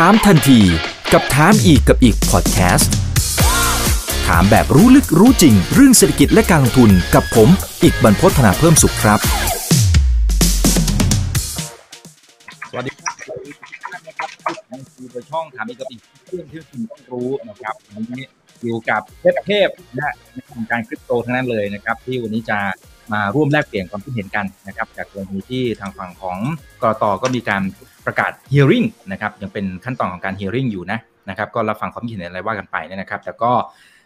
ถามทันทีกับถามอีกกับอีกพอดแคสต์ถามแบบรู้ลึกรู้จริงเรื่องเศรษฐกิจและการลงทุนกับผมอีกบรรพต ธนาเพิ่มสุขครับสวัสดีครับนั่นคือช่องถามอีกกับอีกเรื่องที่คุณต้องรู้นะครับวันนี้อยู่กับเทพและในวงการคริปโตทั้งนั้นเลยนะครับที่วันนี้จะมาร่วมแลกเปลี่ยนความคิดเห็นกันนะครับจากกรณีที่ทางฝั่งของกต.ก็มีการประกาศ hearing นะครับยังเป็นขั้นตอนของการ hearing อยู่นะครับก็รับฟังความคิดเห็นอะไรว่ากันไปนะครับแต่ก็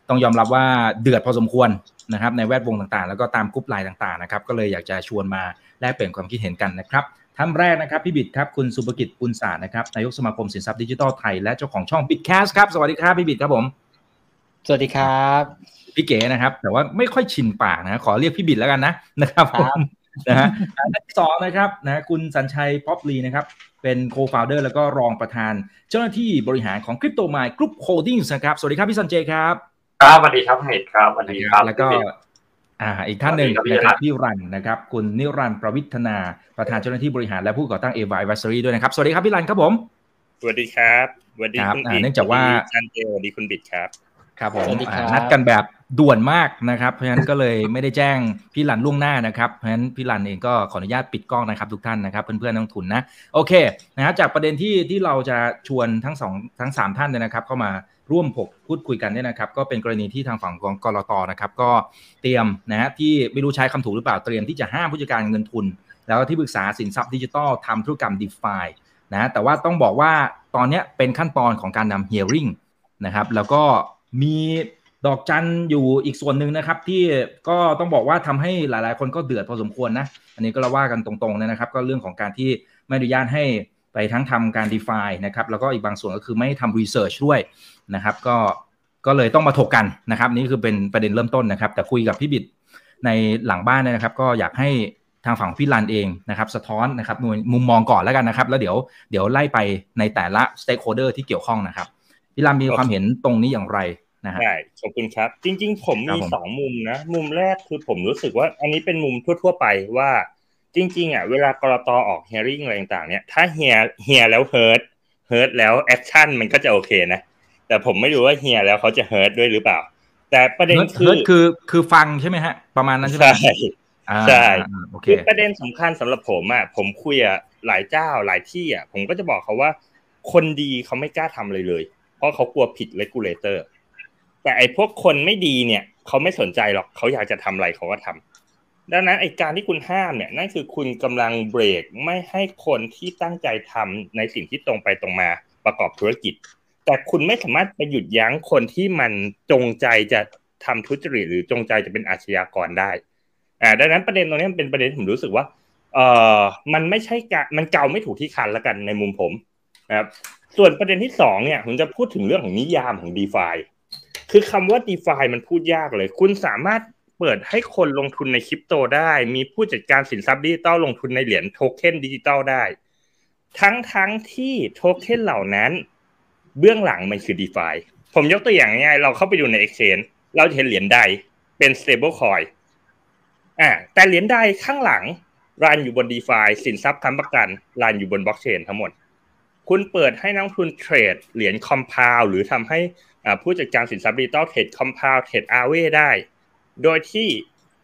ต้องยอมรับว่าเดือดพอสมควรนะครับในแวดวงต่างๆแล้วก็ตามกลุ่มไลน์ต่างๆนะครับก็เลยอยากจะชวนมาแลกเปลี่ยนความคิดเห็นกันนะครับท่านแรกนะครับพี่บิดครับคุณสุภกิจปุณศาสตร์นะครับนายกสมาคมสินทรัพย์ดิจิทัลไทยและเจ้าของช่อง bitcast ครับสวัสดีครับพี่บิดครับผมสวัสดีครับพี่เก๋นะครับแต่ว่าไม่ค่อยชินปากนะขอเรียกพี่บิดแล้วกันนะครับผมนะฮะอันที่สองนะครับนะคุณสัญชัยป๊อปลีนะครับเป็นโคฟาวเดอร์แล้วก็รองประธานเจ้าหน้าที่บริหารของ Cryptomind Group Holdings นะครับสวัสดีครับพี่สัญชัยครับครับสวัสดีครับเฮดครับสวัสดีครับแล้วก็อีกท่านหนึ่งนะครับนิรันดร์นะครับคุณนิรันดร์ประวิทนาประธานเจ้าหน้าที่บริหารและผู้ก่อตั้ง APY Advisory ด้วยนะครับสวัสดีครับพี่รันครับผมสวัสดีครับสวัสดีคุณบิดเนื่องจากว่าท่านเจอดีคุณบิดครับครับผมนัดกันแบบด่วนมากนะครับเพราะฉะนั้นก็เลยไม่ได้แจ้งพี่หลันล่วงหน้านะครับเพราะฉะนั้นพี่หลันเองก็ขออนุญาตปิดกล้องนะครับทุกท่านนะครับเพื่อนๆนักลงทุนนะโอเคนะครับจากประเด็นที่เราจะชวนทั้ง3ท่านเนี่ยนะครับเข้ามาร่วมพูดคุยกันเนี่ยนะครับก็เป็นกรณีที่ทางฝั่งของกลต.นะครับก็เตรียมนะฮะที่ไม่รู้ใช้คำถูกหรือเปล่าเตรียมที่จะห้ามผู้จัดการเงินทุนแล้วที่ปรึกษาสินทรัพย์ดิจิทัลทำธุรกรรม DeFi นะแต่ว่าต้องบอกว่าตอนนี้เป็นขั้นตอนของการนำ hearing นะครับแล้วก็มีดอกจันอยู่อีกส่วนหนึ่งนะครับที่ก็ต้องบอกว่าทำให้หลายๆคนก็เดือดพอสมควรนะอันนี้ก็เราว่ากันตรงๆนะครับก็เรื่องของการที่ไม่อนุญาตให้ไปทั้งทำการ DeFi นะครับแล้วก็อีกบางส่วนก็คือไม่ทำ Research ด้วยนะครับก็เลยต้องมาถกกันนะครับนี่คือเป็นประเด็นเริ่มต้นนะครับแต่คุยกับพี่บิดในหลังบ้านนะครับก็อยากให้ทางฝั่งพี่รันเองนะครับสะท้อนนะครับมุมมองก่อนแล้วกันนะครับแล้วเดี๋ยวไล่ไปในแต่ละ Stakeholder ที่เกี่ยวข้องนะครับพี่รันมีความเห็นตรงนี้อย่างไรนะได้ขอบคุณครับจริงๆผมมี2มุมนะมุมแรกคือผมรู้สึกว่าอันนี้เป็นมุมทั่วๆไปว่าจริงๆอ่ะเวลากลต.ออก hearing อะไรต่างๆเนี่ยถ้าเฮียแล้วเฮิร์ตแล้วแอคชั่นมันก็จะโอเคนะแต่ผมไม่รู้ว่าเฮียแล้วเขาจะเฮิร์ตด้วยหรือเปล่าแต่ประเด็นคือเฮิร์ตคือฟังใช่ไหมฮะประมาณนั้นใช่ไหมใช่คือประเด็นสำคัญสำหรับผมอ่ะผมคุยอ่ะหลายเจ้าหลายที่อ่ะผมก็จะบอกเขาว่าคนดีเขาไม่กล้าทำอะไรเลยเพราะเขากลัวผิด regulatorแต่ไอ้พวกคนไม่ดีเนี่ยเขาไม่สนใจหรอกเขาอยากจะทำอะไรเขาก็ทำดังนั้นไอ้การที่คุณห้ามเนี่ยนั่นคือคุณกำลังเบรกไม่ให้คนที่ตั้งใจทำในสิ่งที่ตรงไปตรงมาประกอบธุรกิจแต่คุณไม่สามารถไปหยุดยั้งคนที่มันจงใจจะทำทุจริตหรือจงใจจะเป็นอาชญากรได้ดังนั้นประเด็นตรงนี้มันเป็นประเด็นผมรู้สึกว่ามันไม่ใช่มันเกาไม่ถูกที่คันละกันในมุมผมนะครับส่วนประเด็นที่2เนี่ยผมจะพูดถึงเรื่องของนิยามของ DeFiคือคำว่า DeFi มันพูดยากเลยคุณสามารถเปิดให้คนลงทุนในคริปโตได้มีผู้จัดการสินทรัพย์ดิจิทัลลงทุนในเหรียญโทเค็นดิจิทัลได้ทั้งที่โทเค็นเหล่านั้นเบื้องหลังมันคือ DeFi ผมยกตัวอย่างง่ายๆเราเข้าไปดูใน Exchange เราจะเห็นเหรียญใดเป็น Stablecoin แต่เหรียญใดข้างหลังรันอยู่บน DeFi สินทรัพย์ค้ำประกันรันอยู่บน Blockchain ทั้งหมดคุณเปิดให้นักลงทุนเทรดเหรียญ Compound หรือทำให้ผู้จัดการสินทรัพย์ดิจิทัลเทรด Compound เทรด Arwee ได้โดยที่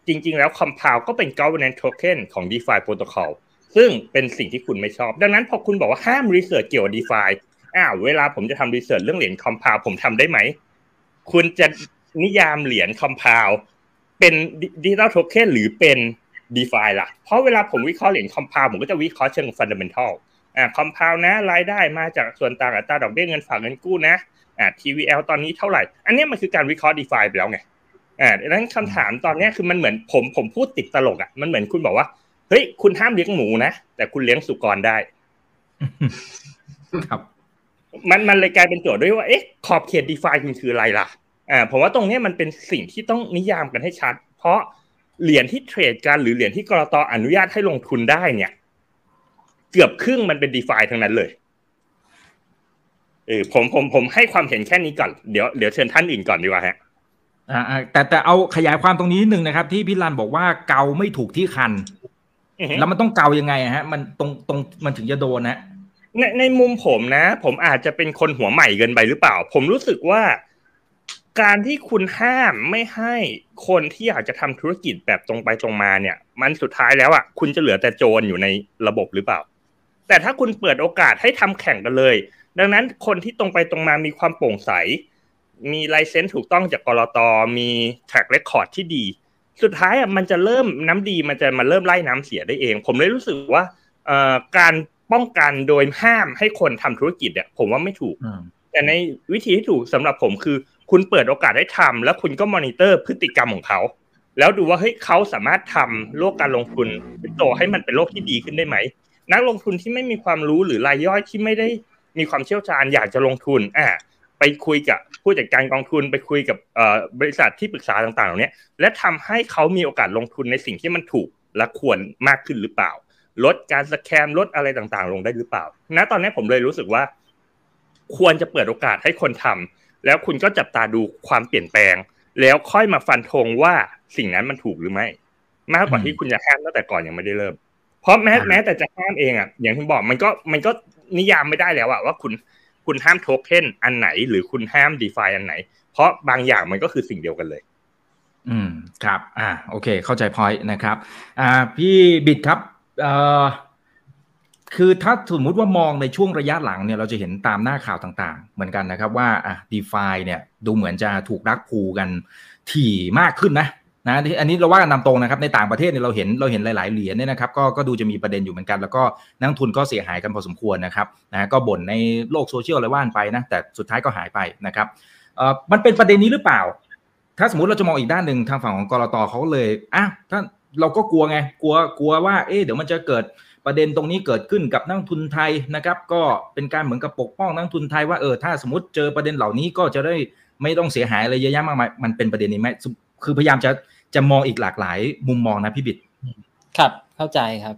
จริงๆแล้ว Compound ก็เป็น Governance Token ของ DeFi Protocol ซึ่งเป็นสิ่งที่คุณไม่ชอบดังนั้นพอคุณบอกว่าห้าม Research เกี่ยวกับ DeFi เวลาผมจะทำ Research เรื่องเหรียญ Compound ผมทำได้ไหมคุณจะนิยามเหรียญ Compound เป็น Digital Token หรือเป็น DeFi ล่ะเพราะเวลาผมวิเคราะห์เหรียญ Compound ผมก็จะวิเคราะห์เชิง Fundamental Compound นะรายได้มาจากส่วนต่างอัตราดอกเบี้ยเงินฝากเงินกู้นะTVL ตอนนี้เท่าไหร่อันนี้มันคือการวิเคราะห์ DeFi ไปแล้วไงดังนั้นคำถามตอนนี้คือมันเหมือนผมพูดติดตลกมันเหมือนคุณบอกว่าเฮ้ยคุณห้ามเลี้ยงหมูนะแต่คุณเลี้ยงสุกรได้ครับมันเลยกลายเป็นโจทย์ด้วยว่าเอ๊ะขอบเขต DeFi คุณคืออะไรล่ะผมว่าตรงนี้มันเป็นสิ่งที่ต้องนิยามกันให้ชัดเพราะเหรียญที่เทรดกันหรือเหรียญที่กลต.อนุญาตให้ลงทุนได้เนี่ยเกือบครึ่งมันเป็น DeFi ทั้งนั้นเลยผมให้ความเห็นแค่นี้ก่อนเดี๋ยวเชิญท่านอื่นก่อนดีกว่าฮะแต่เอาขยายความตรงนี้นิดนึงนะครับที่พี่รันบอกว่าเกาไม่ถูกที่คันแล้วมันต้องเกายังไงฮะมันตรงมันถึงจะโดนนะ ในมุมผมนะผมอาจจะเป็นคนหัวใหม่เกินไปหรือเปล่าผมรู้สึกว่าการที่คุณห้ามไม่ให้คนที่อยากจะทำธุรกิจแบบตรงไปตรงมาเนี่ยมันสุดท้ายแล้วอ่ะคุณจะเหลือแต่โจรอยู่ในระบบหรือเปล่าแต่ถ้าคุณเปิดโอกาสให้ทำแข่งกันเลยดังนั้นคนที่ตรงไปตรงมามีความโปร่งใสมีไลเซนส์ถูกต้องจากก.ล.ต.มีแทร็กเรคคอร์ดที่ดีสุดท้ายอ่ะมันจะเริ่มน้ำดีมันจะมาเริ่มไล่น้ำเสียได้เองผมเลยรู้สึกว่าการป้องกันโดยห้ามให้คนทำธุรกิจเนี่ยผมว่าไม่ถูกแต่ในวิธีที่ถูกสำหรับผมคือคุณเปิดโอกาสให้ทำแล้วคุณก็มอนิเตอร์พฤติกรรมของเขาแล้วดูว่าเฮ้ยเขาสามารถทำโลกการลงทุนโตให้มันเป็นโลกที่ดีขึ้นได้ไหมนักลงทุนที่ไม่มีความรู้หรือรายย่อยที่ไม่ได้มีความเชี่ยวชาญอยากจะลงทุนไปคุยกับผู้จัดการกองทุนไปคุยกับบริษัทที่ปรึกษาต่างๆเหล่านี้และทำให้เขามีโอกาสลงทุนในสิ่งที่มันถูกและควรมากขึ้นหรือเปล่าลดการสแกมลดอะไรต่างๆลงได้หรือเปล่าณตอนนี้ผมเลยรู้สึกว่าควรจะเปิดโอกาสให้คนทำแล้วคุณก็จับตาดูความเปลี่ยนแปลงแล้วค่อยมาฟันธงว่าสิ่งนั้นมันถูกหรือไม่มากกว่าที่คุณจะห้ามตั้งแต่ก่อนยังไม่ได้เริ่มเพราะแม้แต่จะห้ามเองอ่ะอย่างที่บอกมันก็นิยามไม่ได้แล้วอ่ะว่าคุณห้ามโทเค็นอันไหนหรือคุณห้าม DeFi อันไหนเพราะบางอย่างมันก็คือสิ่งเดียวกันเลยครับโอเคเข้าใจ point นะครับพี่บิดครับคือถ้าสมมุติว่ามองในช่วงระยะหลังเนี่ยเราจะเห็นตามหน้าข่าวต่างๆเหมือนกันนะครับว่าDeFi เนี่ยดูเหมือนจะถูกรักพูกันถี่มากขึ้นนะอันนี้เราว่ากันตามตรงนะครับในต่างประเทศเนี่ยเราเห็นหลายๆเหรียญเนี่ยนะครับก็ดูจะมีประเด็นอยู่เหมือนกันแล้วก็นักทุนก็เสียหายกันพอสมควรนะครับนะก็บ่นในโลกโซเชียลอะไรว่านไปนะแต่สุดท้ายก็หายไปนะครับมันเป็นประเด็นนี้หรือเปล่าถ้าสมมติเราจะมองอีกด้านนึงทางฝั่งของก.ล.ต.เขาเลยถ้าเราก็กลัวไงกลัวว่าเดี๋ยวมันจะเกิดประเด็นตรงนี้เกิดขึ้นกับนักทุนไทยนะครับก็เป็นการเหมือนกับปกป้องนักทุนไทยว่าถ้าสมมติเจอประเด็นเหล่านี้ก็จะได้ไม่ต้องเสียหายอะไรเยอะแยะมากมายมันเป็นประเด็นนี้ไหมคือพยายามจะมองอีกหลากหลายมุมมองนะพี่บิดครับเข้าใจครับ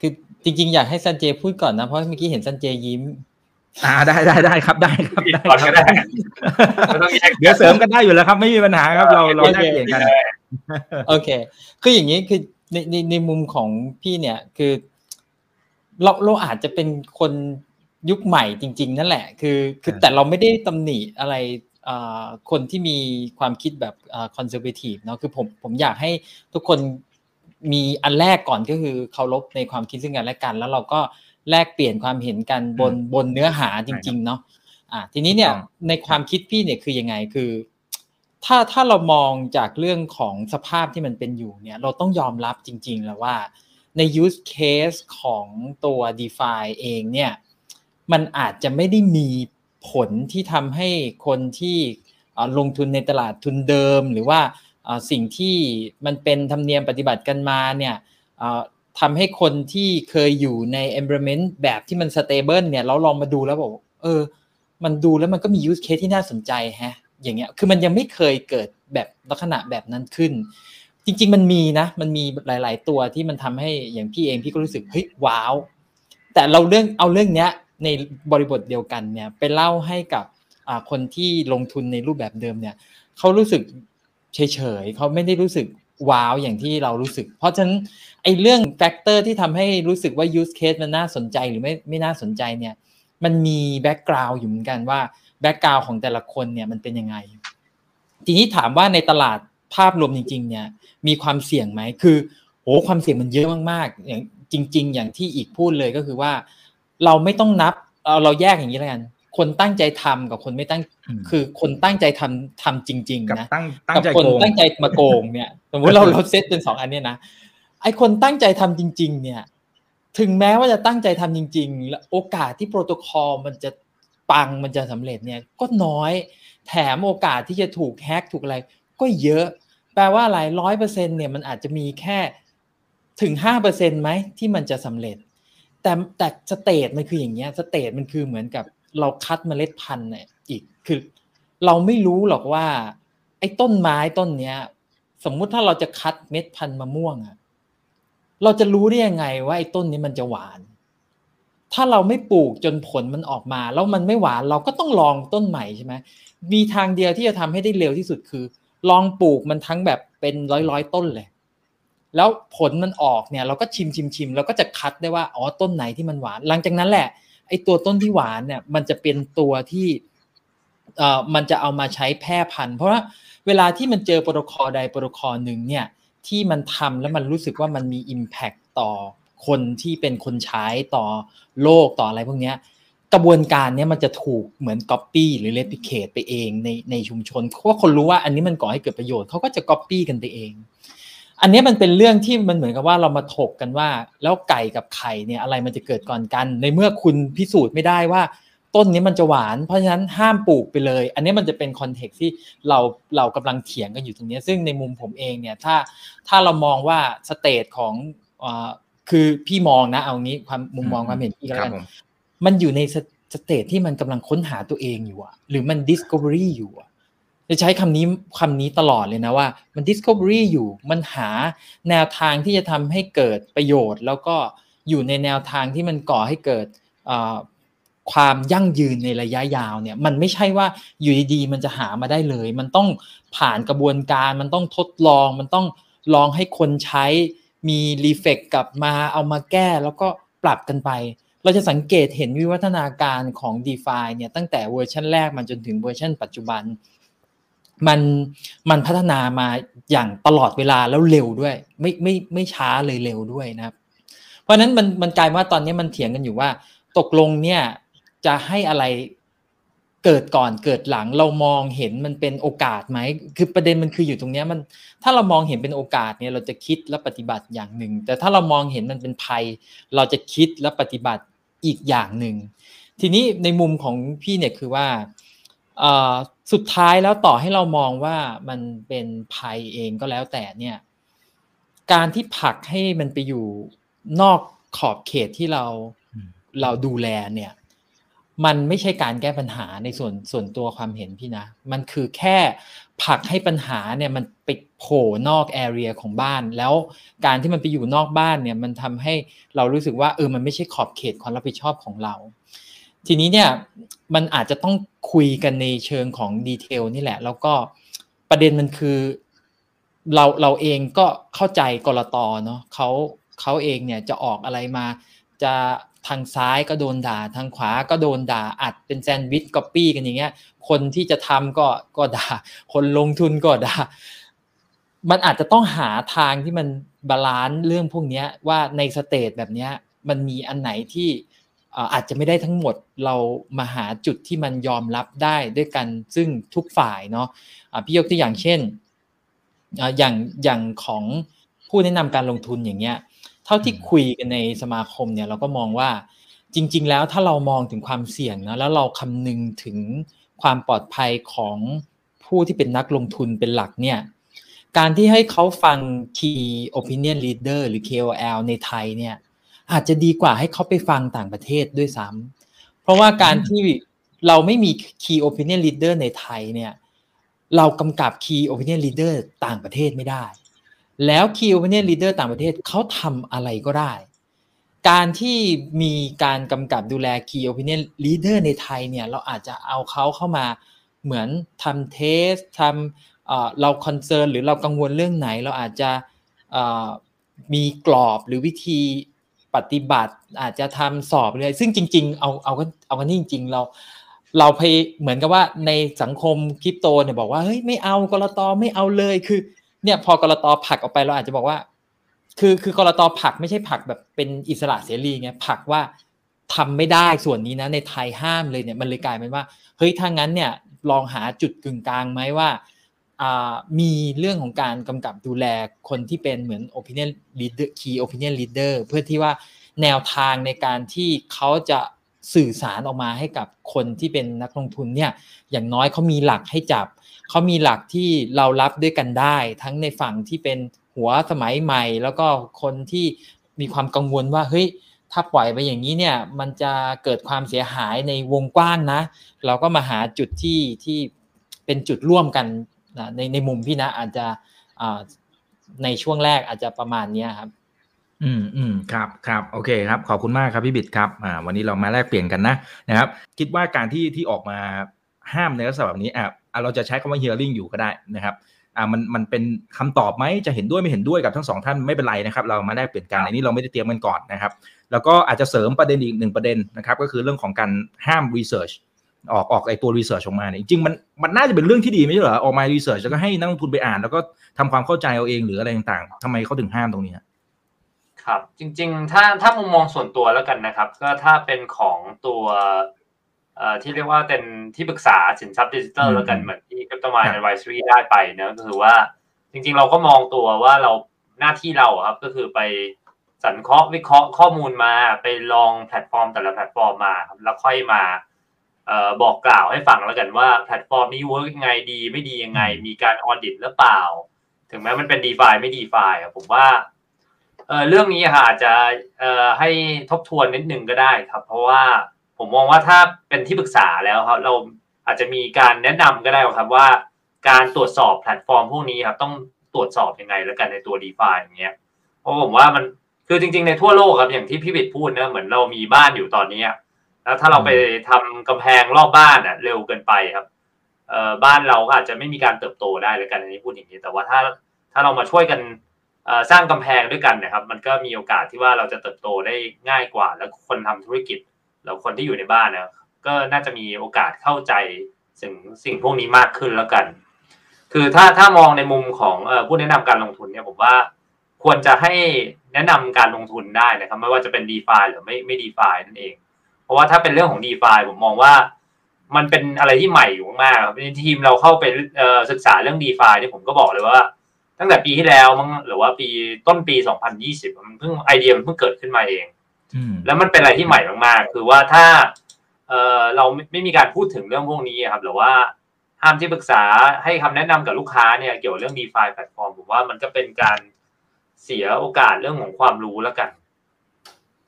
คือจริงๆอยากให้ซันเจพูดก่อนนะเพราะเมื่อกี้เห็นซันเจยิ้มได้ครับได้ครับได้ครับเดี๋ยวเสริมกันได้อยู่แล้วครับไม่มีปัญหาครับเราได้เปลี่ยนกันโอเคคืออย่างนี้คือในมุมของพี่เนี่ยคือเราอาจจะเป็นคนยุคใหม่จริงๆนั่นแหละคือแต่เราไม่ได้ตำหนิอะไรคนที่มีความคิดแบบคอนเซอร์เวทีฟเนาะคือผมอยากให้ทุกคนมีอันแรกก่อนก็คือเคารพในความคิดซึ่งกันและกันแล้วเราก็แลกเปลี่ยนความเห็นกันบนเนื้อหาจริงๆเนาะทีนี้เนี่ยในความคิดพี่เนี่ยคือยังไงคือถ้าเรามองจากเรื่องของสภาพที่มันเป็นอยู่เนี่ยเราต้องยอมรับจริงๆแล้วว่าใน use case ของตัว DeFi เองเนี่ยมันอาจจะไม่ได้มีผลที่ทำให้คนที่ลงทุนในตลาดทุนเดิมหรือว่าสิ่งที่มันเป็นธรรมเนียมปฏิบัติกันมาเนี่ยทำให้คนที่เคยอยู่ใน environment แบบที่มัน stable เนี่ยเราลองมาดูแล้วบอกมันดูแล้วมันก็มี use case ที่น่าสนใจฮะอย่างเงี้ยคือมันยังไม่เคยเกิดแบบลักษณะแบบนั้นขึ้นจริงๆมันมีหลายๆตัวที่มันทำให้อย่างพี่เองพี่ก็รู้สึกเฮ้ยว้าวแต่เราเอาเรื่องเนี้ยในบริบทเดียวกันเนี่ยไปเล่าให้กับคนที่ลงทุนในรูปแบบเดิมเนี่ยเขารู้สึกเฉยๆเขาไม่ได้รู้สึกว้าวอย่างที่เรารู้สึกเพราะฉะนั้นไอ้เรื่องแฟกเตอร์ที่ทำให้รู้สึกว่า use case มันน่าสนใจหรือไม่น่าสนใจเนี่ยมันมีแบ็กกราวด์อยู่เหมือนกันว่าแบ็กกราวด์ของแต่ละคนเนี่ยมันเป็นยังไงทีนี้ถามว่าในตลาดภาพรวมจริงๆเนี่ยมีความเสี่ยงไหมคือโหความเสี่ยงมันเยอะมากๆอย่างจริงๆอย่างที่อีกพูดเลยก็คือว่าเราไม่ต้องนับเราแยกอย่างนี้แล้วกันคนตั้งใจทำกับคนไม่ตั้งคือคนตั้งใจทำจริงๆนะกับคนตั้งใจมาโกงเนี่ยสมมติเราเซตเป็น2อันนี้นะไอคนตั้งใจทำจริงๆเนี่ยถึงแม้ว่าจะตั้งใจทำจริงๆแล้วโอกาสที่โปรโตคอลมันจะปังมันจะสำเร็จเนี่ยก็น้อยแถมโอกาสที่จะถูกแฮกถูกอะไรก็เยอะแปลว่าหลาย 100% เนี่ยมันอาจจะมีแค่ถึง 5% มั้ยที่มันจะสำเร็จแต่สเตจมันคืออย่างเงี้ยสเตจมันคือเหมือนกับเราคัดเมล็ดพันธุ์เนี่ยอีกคือเราไม่รู้หรอกว่าไอ้ต้นไม้ต้นเนี้ยสมมุติถ้าเราจะคัดเมล็ดพันธุ์มะม่วงอ่ะเราจะรู้ได้ยังไงว่าไอ้ต้นนี้มันจะหวานถ้าเราไม่ปลูกจนผลมันออกมาแล้วมันไม่หวานเราก็ต้องลองต้นใหม่ใช่มั้ยมีทางเดียวที่จะทำให้ได้เร็วที่สุดคือลองปลูกมันทั้งแบบเป็นร้อยต้นเลยแล้วผลมันออกเนี่ยเราก็ชิมแล้วก็จะคัดได้ว่าอ๋อต้นไหนที่มันหวานหลังจากนั้นแหละไอ ไอ้ตัวต้นที่หวานเนี่ยมันจะเป็นตัวที่มันจะเอามาใช้แพร่พันธุ์เพราะว่าเวลาที่มันเจอโปรโตคอลใดโปรโตคอลหนึ่งเนี่ยที่มันทำแล้วมันรู้สึกว่ามันมี impact ต่อคนที่เป็นคนใช้ต่อโลกต่ออะไรพวกนี้กระบวนการนี้มันจะถูกเหมือน copy หรือ replicate ไปเองในชุมชนเพราะว่าคนรู้ว่าอันนี้มันก่อให้เกิดประโยชน์เขาก็จะ copy กันไปเองอันนี้มันเป็นเรื่องที่มันเหมือนกับว่าเรามาถกกันว่าแล้วไก่กับไข่เนี่ยอะไรมันจะเกิดก่อนกันในเมื่อคุณพิสูจน์ไม่ได้ว่าต้นนี้มันจะหวานเพราะฉะนั้นห้ามปลูกไปเลยอันนี้มันจะเป็นคอนเทกซ์ที่เรากำลังเถียงกันอยู่ตรงนี้ซึ่งในมุมผมเองเนี่ยถ้าเรามองว่าสเตจของคือพี่มองนะเอางี้ความมุมมองความเห็นพี่ก็แล้วกันมันอยู่ในสเตจที่มันกำลังค้นหาตัวเองอยู่อะหรือมัน discovery อยู่อะจะใช้คำนี้ตลอดเลยนะว่ามัน discovery อยู่มันหาแนวทางที่จะทำให้เกิดประโยชน์แล้วก็อยู่ในแนวทางที่มันก่อให้เกิดความยั่งยืนในระยะยาวเนี่ยมันไม่ใช่ว่าอยู่ดีๆมันจะหามาได้เลยมันต้องผ่านกระบวนการมันต้องทดลองมันต้องลองให้คนใช้มีรีเฟกต์กลับมาเอามาแก้แล้วก็ปรับกันไปเราจะสังเกตเห็นวิวัฒนาการของ DeFi เนี่ยตั้งแต่เวอร์ชันแรกมาจนถึงเวอร์ชันปัจจุบันมันพัฒนามาอย่างตลอดเวลาแล้วเร็วด้วยไม่ช้าเลยเร็วด้วยนะครับเพราะฉะนั้นมันกลายว่าตอนนี้มันเถียงกันอยู่ว่าตกลงเนี่ยจะให้อะไรเกิดก่อนเกิดหลังเรามองเห็นมันเป็นโอกาสไหมคือประเด็นมันคืออยู่ตรงนี้มันถ้าเรามองเห็นเป็นโอกาสเนี่ยเราจะคิดและปฏิบัติอย่างหนึ่งแต่ถ้าเรามองเห็นมันเป็นภัยเราจะคิดและปฏิบัติอีกอย่างหนึ่งทีนี้ในมุมของพี่เนี่ยคือว่าสุดท้ายแล้วต่อให้เรามองว่ามันเป็นภัยเองก็แล้วแต่เนี่ยการที่ผลักให้มันไปอยู่นอกขอบเขตที่เราดูแลเนี่ยมันไม่ใช่การแก้ปัญหาในส่วนตัวความเห็นพี่นะมันคือแค่ผลักให้ปัญหาเนี่ยมันไปโผล่นอกแอเรียของบ้านแล้วการที่มันไปอยู่นอกบ้านเนี่ยมันทำให้เรารู้สึกว่ามันไม่ใช่ขอบเขตความรับผิดชอบของเราทีนี้เนี่ยมันอาจจะต้องคุยกันในเชิงของดีเทลนี่แหละแล้วก็ประเด็นมันคือเราเองก็เข้าใจกลต.เนาะเขาเองเนี่ยจะออกอะไรมาจะทางซ้ายก็โดนด่าทางขวาก็โดนด่าอัดเป็นแซนด์วิชก๊อปปี้กันอย่างเงี้ยคนที่จะทำก็ด่าคนลงทุนก็ด่ามันอาจจะต้องหาทางที่มันบาลานซ์เรื่องพวกนี้ว่าในสเตจแบบเนี้ยมันมีอันไหนที่อาจจะไม่ได้ทั้งหมดเรามาหาจุดที่มันยอมรับได้ด้วยกันซึ่งทุกฝ่ายเนาะพี่ยกตัวอย่างเช่นอย่างของผู้แนะนำการลงทุนอย่างเงี้ยเท่าที่คุยกันในสมาคมเนี่ยเราก็มองว่าจริงๆแล้วถ้าเรามองถึงความเสี่ยงนะแล้วเราคำนึงถึงความปลอดภัยของผู้ที่เป็นนักลงทุนเป็นหลักเนี่ยการที่ให้เขาฟัง Key Opinion Leader หรือ KOL ในไทยเนี่ยอาจจะดีกว่าให้เขาไปฟังต่างประเทศด้วยซ้ำเพราะว่าการที่เราไม่มี Key Opinion Leader ในไทยเนี่ยเรากำกับ Key Opinion Leader ต่างประเทศไม่ได้แล้ว Key Opinion Leader ต่างประเทศเขาทำอะไรก็ได้การที่มีการกำกับดูแล Key Opinion Leader ในไทยเนี่ยเราอาจจะเอาเขาเข้ามาเหมือนทำเทสทำเราคอนเซิร์นหรือเรากังวลเรื่องไหนเราอาจจะมีกรอบหรือวิธีปฏิบัติอาจจะทำสอบเลยซึ่งจริงๆเอากันนี่จริงๆเราไปเหมือนกับว่าในสังคมคริปโตเนี่ยบอกว่าเฮ้ยไม่เอากลต.ไม่เอาเลยคือเนี่ยพอกลต.ผลักออกไปเราอาจจะบอกว่าคือกลต.ผลักไม่ใช่ผลักแบบเป็นอิสระเสรีไงผลักว่าทำไม่ได้ส่วนนี้นะในไทยห้ามเลยเนี่ยมันเลยกลายเป็นว่าเฮ้ยถ้างั้นเนี่ยลองหาจุดกึ่งกลางไหมว่ามีเรื่องของการกำกับดูแลคนที่เป็นเหมือน opinion leader key opinion leader เพื่อที่ว่าแนวทางในการที่เขาจะสื่อสารออกมาให้กับคนที่เป็นนักลงทุนเนี่ยอย่างน้อยเขามีหลักให้จับเขามีหลักที่เรารับด้วยกันได้ทั้งในฝั่งที่เป็นหัวสมัยใหม่แล้วก็คนที่มีความกังวลว่าเฮ้ยถ้าปล่อยไปอย่างนี้เนี่ยมันจะเกิดความเสียหายในวงกว้างนะเราก็มาหาจุดที่เป็นจุดร่วมกันในมุมพี่นะอาจจะในช่วงแรกอาจจะประมาณนี้ครับครับโอเคครับขอบคุณมากครับพี่บิดครับวันนี้เรามาแลกเปลี่ยนกันนะครับคิดว่าการที่ออกมาห้ามในลักษณะแบบนี้เราจะใช้คำว่า hearing อยู่ก็ได้นะครับ มันเป็นคำตอบไหมจะเห็นด้วยไม่เห็นด้วยกับทั้งสองท่านไม่เป็นไรนะครับเรามาแลกเปลี่ยนกันอันนี้เราไม่ได้เตรียมกันก่อนนะครับแล้วก็อาจจะเสริมประเด็นอีกหนึ่งประเด็นนะครับก็คือเรื่องของการห้าม research ออกไอตัว research ออกมาเนี่ยจริงมันน่าจะเป็นเรื่องที่ดีไม่ใช่เหรอออกมา research แล้วก็ให้นักลงทุนไปอ่านแล้วก็ทำความเข้าใจเอาเองหรืออะไรต่างๆทำไมเขาถึงห้ามตรงนี้ครับจริงๆถ้ามุมมองส่วนตัวแล้วกันนะครับก็ถ้าเป็นของตัวที่เรียกว่าเป็นที่ปรึกษาสินทรัพย์ดิจิทัลแล้วกันเหมือนที่ Cryptomind Advisory ได้ไปนะก็คือว่าจริงๆเราก็มองตัวว่าเราหน้าที่เราครับก็คือไปสรรเคราะห์วิเคราะห์ข้อมูลมาไปลองแพลตฟอร์มแต่ละแพลตฟอร์มมาแล้วค่อยมาบอกกล่าวให้ฟังแล้วกันว่าแพลตฟอร์มนี้เวิร์กยังไงดีไม่ดียังไงมีการออดิตหรือเปล่าถึงแม้มันเป็น DeFi ไม่ DeFi ครับผมว่าเรื่องนี้อาจจะให้ทบทวนนิดนึงก็ได้ครับเพราะว่าผมมองว่าถ้าเป็นที่ปรึกษาแล้วครับเราอาจจะมีการแนะนำก็ได้ครับว่าการตรวจสอบแพลตฟอร์มพวกนี้ครับต้องตรวจสอบยังไงแล้วกันในตัว DeFi อย่างเงี้ยเพราะผมว่ามันคือจริงๆในทั่วโลกครับอย่างที่พี่บิดพูดนะเหมือนเรามีบ้านอยู่ตอนนี้แล้วถ้าเราไปทำกำแพงรอบบ้านอ่ะเร็วเกินไปครับบ้านเราก็อาจจะไม่มีการเติบโตได้แล้วกันอันนี้พูดอย่างนี้แต่ว่าถ้าเรามาช่วยกันสร้างกำแพงด้วยกันนะครับมันก็มีโอกาสที่ว่าเราจะเติบโตได้ง่ายกว่าแล้วคนทำธุรกิจแล้วคนที่อยู่ในบ้านนะก็น่าจะมีโอกาสเข้าใจสิ่งพวกนี้มากขึ้นแล้วกันคือถ้ามองในมุมของผู้แนะนำการลงทุนเนี่ยผมว่าควรจะให้แนะนำการลงทุนได้นะครับไม่ว่าจะเป็น DeFi หรือไม่ DeFi นั่นเองเพราะว่าถ้าเป็นเรื่องของ DeFi ผมมองว่ามันเป็นอะไรที่ใหม่อยู่มากครับในทีมเราเข้าไปศึกษาเรื่อง DeFi เนี่ยผมก็บอกเลยว่าตั้งแต่ปีที่แล้วมั้งหรือว่าปีต้นปี2020มันเพิ่งไอเดียมันเพิ่งเกิดขึ้นมาเองแล้วมันเป็นอะไรที่ใหม่มากๆคือว่าถ้าเราไม่มีการพูดถึงเรื่องพวกนี้ครับหรือว่าห้ามที่ปรึกษาให้คำแนะนำกับลูกค้าเนี่ยเกี่ยวเรื่อง DeFi แพลตฟอร์มผมว่ามันก็เป็นการเสียโอกาสเรื่องของความรู้แล้วกัน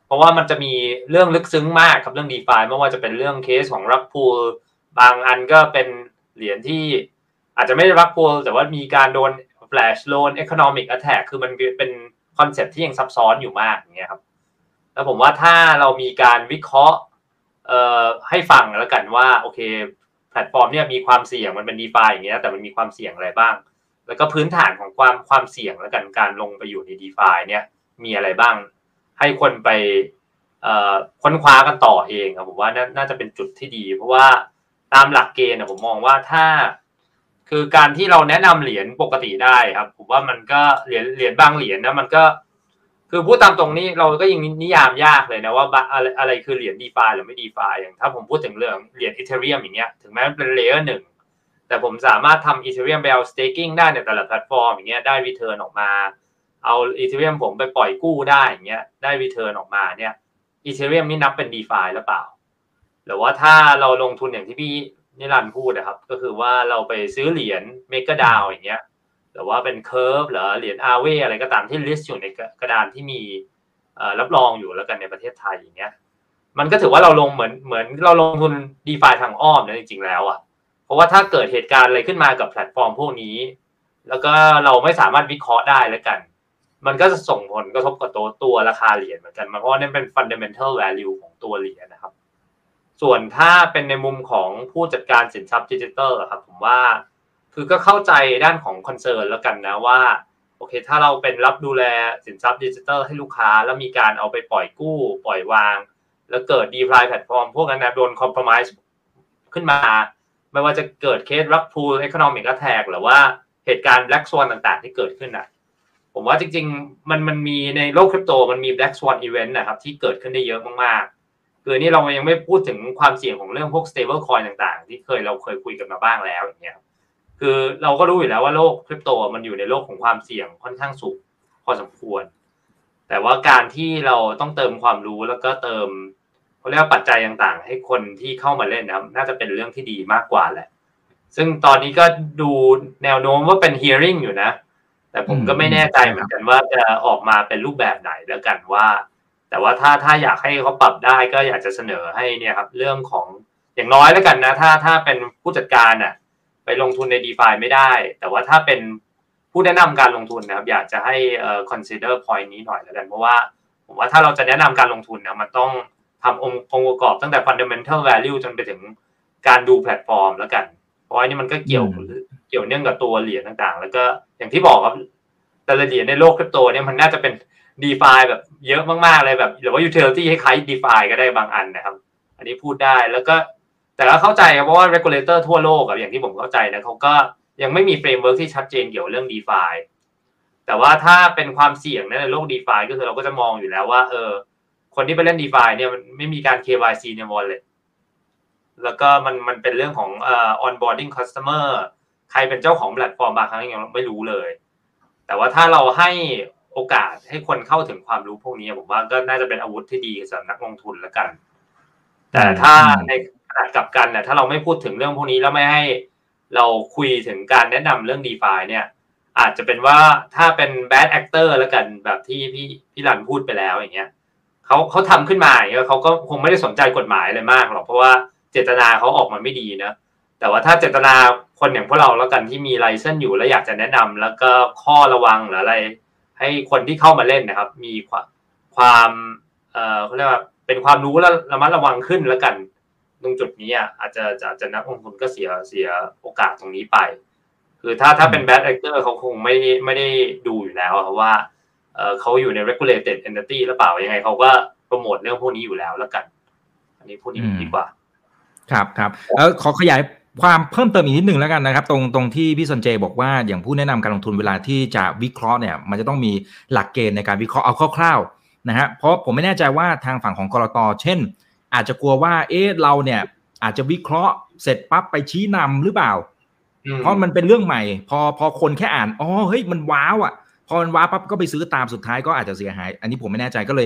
เพราะว่ามันจะมีเรื่องลึกซึ้งมากครับเรื่อง DeFi ไม่ว่าจะเป็นเรื่องเคสของ Rug Pull บางอันก็เป็นเหรียญที่อาจจะไม่ได้ Rug Pull แต่ว่ามีการโดน Flash Loan Economic Attack คือมันเป็นคอนเซ็ปต์ที่ยังซับซ้อนอยู่มากอย่างเงี้ยครับแล้วผมว่าถ้าเรามีการวิเคราะห์ให้ฟังแล้วกันว่าโอเคแพลตฟอร์มเนี่ยมีความเสี่ยงมันเป็น DeFi อย่างเงี้ยแต่มันมีความเสี่ยงอะไรบ้างแล้วก็พื้นฐานของความเสี่ยงแล้วกันการลงไปอยู่ใน DeFi เนี่ยมีอะไรบ้างให้คนไปค้นคว้ากันต่อเองครับผมว่าน่าจะเป็นจุดที่ดีเพราะว่าตามหลักเกณฑ์ผมมองว่าถ้าคือการที่เราแนะนำเหรียญปกติได้ครับผมว่ามันก็เหรียญบางเหรียญนะมันก็คือพูดตามตรงนี้เราก็ยังนิยามยากเลยนะว่าอะไรคือเหรียญ DeFi หรือไม่ DeFi อย่างถ้าผมพูดถึงเรื่องเหรียญ Ethereum อย่างเงี้ยถึงแม้มันเป็น Layer 1แต่ผมสามารถทำ Ethereum ไปเอา Staking ได้ในแต่ละแพลตฟอร์มอย่างเงี้ยได้ return ออกมาเอา Ethereum ผมไปปล่อยกู้ได้อย่างเงี้ยได้ return ออกมาเนี่ย Ethereum นี่นับเป็น DeFi หรือเปล่าหรือว่าถ้าเราลงทุนอย่างที่พี่นิรันดร์พูดนะครับก็คือว่าเราไปซื้อเหรียญ MakerDAO อย่างเงี้ยหรือว่าเป็น Curve หรือเหรียญ Arwee อะไรก็ตามที่ list อยู่ในกระดานที่มีรับรองอยู่แล้วกันในประเทศไทยอย่างเงี้ยมันก็ถือว่าเราลงเหมือนเราลงทุน DeFi ทางอ้อมนะจริงๆแล้วอ่ะเพราะว่าถ้าเกิดเหตุการณ์อะไรขึ้นมากับแพลตฟอร์มพวกนี้แล้วก็เราไม่สามารถวิเคราะห์ได้แล้วกันมันก็จะส่งผลกระทบกับตัวราคาเหรียญเหมือนกันเพราะว่านั่นเป็น Fundamental Value ของตัวเหรียญนะครับส่วนถ้าเป็นในมุมของผู้จัดการสินทรัพย์ดิจิทัลครับผมว่าคือก็เข้าใจด้านของคอนเซิร์นแล้วกันนะว่าโอเคถ้าเราเป็นรับดูแลสินทรัพย์ดิจิทัลให้ลูกค้าแล้วมีการเอาไปปล่อยกู้ปล่อยวางแล้วเกิด DeFi แพลตฟอร์มพวกนั้นนะโดน compromise ขึ้นมาไม่ว่าจะเกิดเคส Rug Pull Economic Attack หรือว่าเหตุการณ์ Black Swan ต่างๆที่เกิดขึ้นนะผมว่าจริงๆมันมีในโลกคริปโตมันมี Black Swan Event นะครับที่เกิดขึ้นได้เยอะมากๆคือนี่เรายังไม่พูดถึงความเสี่ยงของเรื่องพวก Stablecoin ต่างๆที่เราเคยคุยกันมาบ้างแล้วอย่างเงี้ยคือเราก็รู้อยู่แล้วว่าโลกคริปโตมันอยู่ในโลกของความเสี่ยงค่อนข้างสูงพอสมควรแต่ว่าการที่เราต้องเติมความรู้แล้วก็เติมเขาเรียกว่าปัจจัยต่างๆให้คนที่เข้ามาเล่นนะครับน่าจะเป็นเรื่องที่ดีมากกว่าแหละซึ่งตอนนี้ก็ดูแนวโน้มว่าเป็น hearing อยู่นะแต่ผมก็ไม่แน่ใจเหมือนกันว่าจะออกมาเป็นรูปแบบไหนแล้วกันว่าแต่ว่าถ้าอยากให้เขาปรับได้ก็อยากจะเสนอให้เนี่ยครับเรื่องของอย่างน้อยแล้วกันนะถ้าเป็นผู้จัดการอ่ะไปลงทุนใน DeFi ไม่ได้แต่ว่าถ้าเป็นผู้แนะนำการลงทุนนะครับอยากจะให้consider point นี้หน่อยแล้วกันเพราะว่าผมว่าถ้าเราจะแนะนำการลงทุนนะมันต้องทำองค์ประกอบตั้งแต่ fundamental value จนไปถึงการดูแพลตฟอร์มแล้วกันเพราะอันนี้มันก็เกี่ยว เกี่ยวเนื่องกับตัวเหรียญต่างๆแล้วก็อย่างที่บอกครับแต่ละเหรียญในโลกคริปโตเนี่ยมันน่าจะเป็น DeFi แบบเยอะมากๆเลยแบบหรือว่า Utility ให้คล้าย DeFi ก็ได้บางอันนะครับอันนี้พูดได้แล้วก็แต่ก็เข้าใจครับเพราะว่า Regulator ทั่วโลกอ่ะอย่างที่ผมเข้าใจนะเขาก็ยังไม่มีเฟรมเวิร์คที่ชัดเจนเกี่ยวเรื่อง DeFi แต่ว่าถ้าเป็นความเสี่ยงในโลก DeFi ก็คือเราก็จะมองอยู่แล้วว่าคนที่ไปเล่น DeFi เนี่ยมันไม่มีการ KYC ใน Wallet แล้วก็มันเป็นเรื่องของOnboarding Customer ใครเป็นเจ้าของแพลตฟอร์มบางครั้งยังไม่รู้เลยแต่ว่าถ้าเราให้โอกาสให้คนเข้าถึงความรู้พวกนี้ผมว่าก็น่าจะเป็นอาวุธที่ดีสำหรับนักลงทุนละกันแต่ถ้าในขณะกลับกันเนี่ยถ้าเราไม่พูดถึงเรื่องพวกนี้แล้วไม่ให้เราคุยถึงการแนะนำเรื่อง DeFi เนี่ยอาจจะเป็นว่าถ้าเป็น bad actor ละกันแบบที่พี่รันพูดไปแล้วอย่างเงี้ยเขาทำขึ้นมาอย่างเงี้ยเขาก็คงไม่ได้สนใจกฎหมายอะไรมากหรอกเพราะว่าเจตนาเขาออกมาไม่ดีนะแต่ว่าถ้าเจตนาคนอย่างพวกเราแล้วกันที่มีไลเซนส์อยู่แล้วอยากจะแนะนำแล้วก็ข้อระวังหรืออะไรให้คนที่เข้ามาเล่นนะครับมีความเขาเรียกว่าเป็นความรู้และระมัดระวังขึ้นแล้วกันตรงจุดนี้อาจจะนักลงทุนก็เสียโอกาสตรงนี้ไปคือถ้าเป็น bad actor เขาคงไม่ได้ดูอยู่แล้วว่าเขาอยู่ใน regulated entity หรือเปล่ายังไงเขาก็โปรโมทเรื่องพวกนี้อยู่แล้วละกันอันนี้พูดดีกว่าครับแล้วขอขยายความเพิ่มเติมอีกนิดนึงแล้วกันนะครับตรงที่พี่สนใจบอกว่าอย่างผู้แนะนำการลงทุนเวลาที่จะวิเคราะห์เนี่ยมันจะต้องมีหลักเกณฑ์ในการวิเคราะห์เอาคร่าวๆนะฮะเพราะผมไม่แน่ใจว่าทางฝั่งของกลต.เช่นอาจจะกลัวว่าเราเนี่ยอาจจะวิเคราะห์เสร็จปั๊บไปชี้นำหรือเปล่าเพราะมันเป็นเรื่องใหม่พอคนแค่อ่านมันว้าวอ่ะพอมันว้าวปั๊บก็ไปซื้อตามสุดท้ายก็อาจจะเสียหายอันนี้ผมไม่แน่ใจก็เล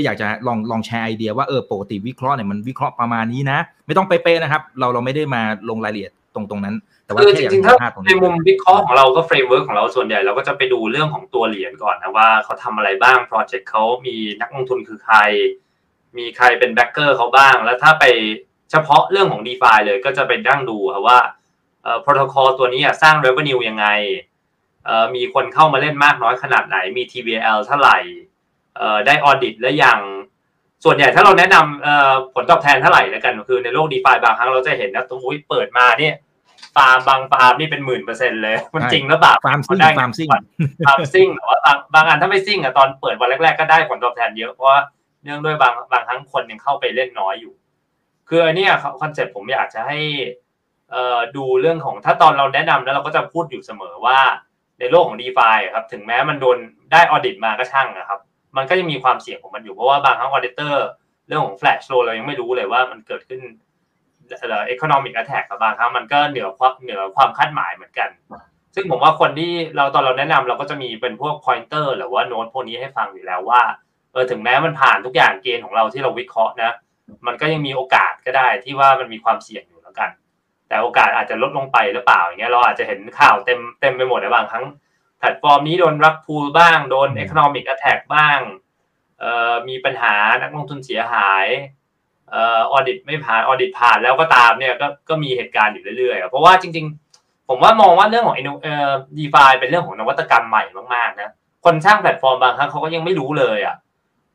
ยอยากจะลองแชร์ไอเดียว่าปกติวิเคราะห์เนี่ยมันวิเคราะห์ประมาณนี้นะไม่ต้องเป๊ะๆนะครับเราไม่ได้มาลงรายละเอียดตรงนั้นแต่ว่าจริงๆถ้าในมุมวิเคราะห์ของเราก็เฟรมเวิร์คของเราส่วนใหญ่เราก็จะไปดูเรื่องของตัวเหรียญก่อนนะว่าเขาทำอะไรบ้างโปรเจกต์เขามีนักลงทุนคือใครมีใครเป็นแบ็คเกอร์เขาบ้างแล้วถ้าไปเฉพาะเรื่องของ DeFi เลยก็จะไปนั่งดูว่าโปรโตคอลตัวนี้สร้าง revenue ยังไงมีคนเข้ามาเล่นมากน้อยขนาดไหนมี TVL เท่าไหร่ได้ audit แล้วยังส่วนใหญ่ถ้าเราแนะนำผลตอบแทนเท่าไหร่แล้วกันคือในโลก DeFi บางครั้งเราจะเห็นนะตรงเปิดมาเนี่ยฟาร์มบางฟาร์มนี่เป็นหมื่น%เลยมันจริงหรือเปล่าฟาร์มซิ่งแต่ว่าบางอันถ้าไม่ซิ่งตอนเปิดวันแรกๆก็ได้ผลตอบแทนเยอะเพราะเนื่องด้วยบางครั้งคนยังเข้าไปเล่นน้อยอยู่คืออันนี้คอนเซ็ปต์ผมอยากจะให้ดูเรื่องของถ้าตอนเราแนะนำแล้วเราก็จะพูดอยู่เสมอว่าในโลกของ DeFi ครับถึงแม้มันโดนได้ออดิตมาก็ช่างนะครับมันก็ยังมีความเสี่ยงของมันอยู่เพราะว่าบางครั้งออดิเตอร์เรื่องของ Flash Loan เรายังไม่รู้เลยว่ามันเกิดขึ้นEconomic Attack บางครั้งมันก็เหนือความคาดหมายเหมือนกันซึ่งผมว่าคนที่ตอนเราแนะนำเราก็จะมีเป็นพวก pointer หรือว่าโน้ตพวกนี้ให้ฟังอยู่แล้วว่าถึงแม้มันผ่านทุกอย่างเกณฑ์ของเราที่เราวิเคราะห์นะมันก็ยังมีโอกาสก็ได้ที่ว่ามันมีความเสี่ยงอยู่แล้วกันแต่โอกาสอาจจะลดลงไปหรือเปล่าอย่างเงี้ยเราอาจจะเห็นข่าวเต็มไปหมดในบางครั้งแพลตฟอร์มนี้โดนRug Pullบ้างโดน Economic Attack บ้างมีปัญหานักลงทุนเสียหายaudit ไม่ผ่าน audit ผ่านแล้วก็ตามเนี่ยก็มีเหตุการณ์อยู่เรื่อยๆเพราะว่าจริงๆผมว่ามองว่าเรื่องของDeFi เป็นเรื่องของนวัตกรรมใหม่มากๆนะคนสร้างแพลตฟอร์มบางครั้งเขาก็ยังไม่รู้เลยอ่ะ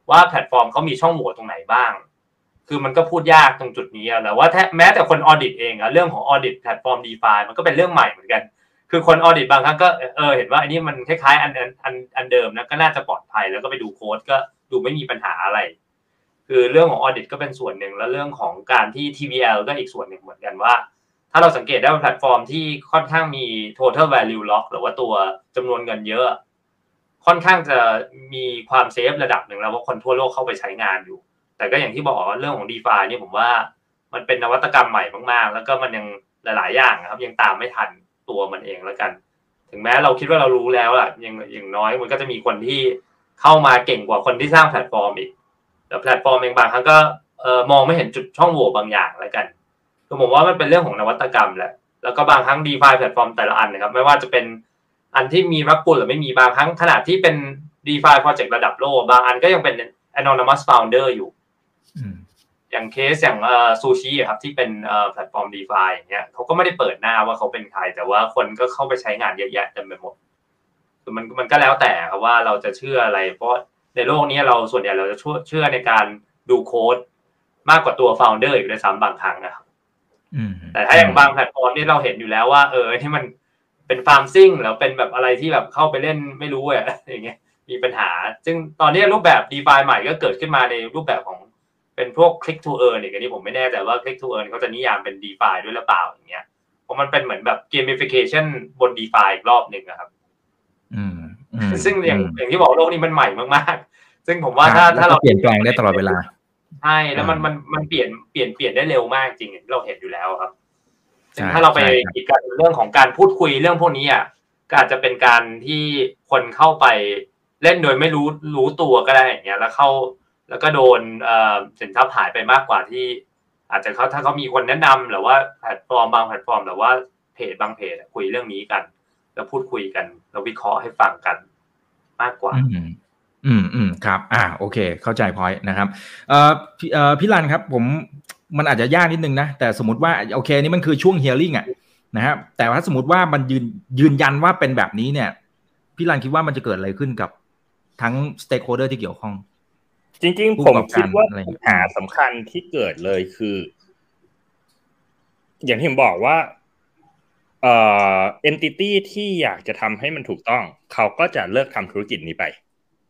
ว่าแพลตฟอร์มเขามีช่องโหว่ตรงไหนบ้างคือมันก็พูดยากตรงจุดนี้แล้วว่าแม้แต่คนออดิตเองเรื่องของออดิตแพลตฟอร์ม DeFi มันก็เป็นเรื่องใหม่เหมือนกันคือคนออดิตบางครั้งก็เห็นว่าอันนี้มันคล้ายๆอันเดิมนะก็น่าจะปลอดภัยแล้วก็ไปดูโค้ดก็ดูไม่มีปัญหาอะไรคือเรื่องของออดิตก็เป็นส่วนหนึ่งแล้วเรื่องของการที่ TVL ก็อีกส่วนหนึ่งเหมือนกันว่าถ้าเราสังเกตได้ว่าแพลตฟอร์มที่ค่อนข้างมี total value lock หรือว่าตัวจำนวนเงินเยอะค่อนข้างจะมีความเซฟระดับหนึ่งแล้วว่าคนทั่วโลกเข้าไปใช้งานอยู่แต่ก็อย่างที่บอกว่าเรื่องของ DeFi นี่ผมว่ามันเป็นนวัตกรรมใหม่มากๆแล้วก็มันยังหลายๆอย่างนะครับยังตามไม่ทันตัวมันเองแล้วกันถึงแม้เราคิดว่าเรารู้แล้วล่ะอย่างน้อยมันก็จะมีคนที่เข้ามาเก่งกว่าคนที่สร้างแพลตฟอร์มอีกแต่แพลตฟอร์มเองบางครั้งก็มองไม่เห็นจุดช่องโหว่บางอย่างแล้วกันคือผมว่ามันเป็นเรื่องของนวัตกรรมแหละแล้วก็บางครั้ง DeFi แพลตฟอร์มแต่ละอันนะครับไม่ว่าจะเป็นอันที่มีRug Pullหรือไม่มีบางครั้งขนาดที่เป็น DeFi โปรเจกต์ระดับโลกบางอันก็ยังเป็น anonymous founder อยู่อย่างเคสอย่างซูชิครับที่เป็นแพลตฟอร์ม DeFi อย่างเงี้ยเขาก็ไม่ได้เปิดหน้าว่าเขาเป็นใครแต่ว่าคนก็เข้าไปใช้งานเยอะแยะเต็มไปหมดคือมันก็แล้วแต่ครับว่าเราจะเชื่ออะไรเพราะในโลกนี้เราส่วนใหญ่เราจะเชื่อในการดูโค้ดมากกว่าตัว founder อยู่ในซ้ำบางครั้งนะครับแต่ถ้าอย่างบางแพลตฟอร์มนี่เราเห็นอยู่แล้วว่านี่มัน เป็นฟาร์มซิ่งหรือเป็นแบบอะไรที่แบบเข้าไปเล่นไม่รู้อ่ะอย่างเงี้ยมีปัญหาซึ่งตอนนี้รูปแบบ DeFi ใหม่ก็เกิดขึ้นมาในรูปแบบของเป็นพวก Click to Earn เนี่ยอันนี้ผมไม่แน่ใจว่า Click to Earn เขาจะนิยามเป็น DeFi ด้วยหรือเปล่าอย่างเงี้ยเพราะมันเป็นเหมือนแบบ gamification บน DeFi อีกรอบนึงนะครับซึ่งอย่างที่บอกโลกนี้มันใหม่มากๆซึ่งผมว่าถ้าเราเปลี่ยนแปลงได้ตลอดเวลาใช่แล้วมันเปลี่ยนได้เร็วมากจริงเราเห็นอยู่แล้วครับถ้าเราไปกิจกรรมเรื่องของการพูดคุยเรื่องพวกนี้อ่ะก็อาจจะเป็นการที่คนเข้าไปเล่นโดยไม่รู้ตัวก็ได้อย่างเงี้ยแล้วเข้าแล้วก็โดนสินทรัพย์หายไปมากกว่าที่อาจจะเขาถ้าเขามีคนแนะนำหรือว่าแพลตฟอร์มบางแพลตฟอร์มหรือว่าเพจบางเพจคุยเรื่องนี้กันแล้วพูดคุยกันแล้ววิเคราะห์ให้ฟังกันมากกว่าครับโอเคเข้าใจพอยต์นะครับพี่รันครับผมมันอาจจะยากนิดนึงนะแต่สมมติว่าโอเคนี่มันคือช่วง hearing อ่ะนะครับแต่ว่าสมมติว่ามันยืนยันว่าเป็นแบบนี้เนี่ยพี่รันคิดว่ามันจะเกิดอะไรขึ้นกับทั้ง stakeholder ที่เกี่ยวข้องจริงๆผมคิดว่าปัญหาสำคัญที่เกิดเลยคืออย่างที่ผมบอกว่าentity ที่อยากจะทำให้มันถูกต้องเขาก็จะเลิกทำธุรกิจนี้ไป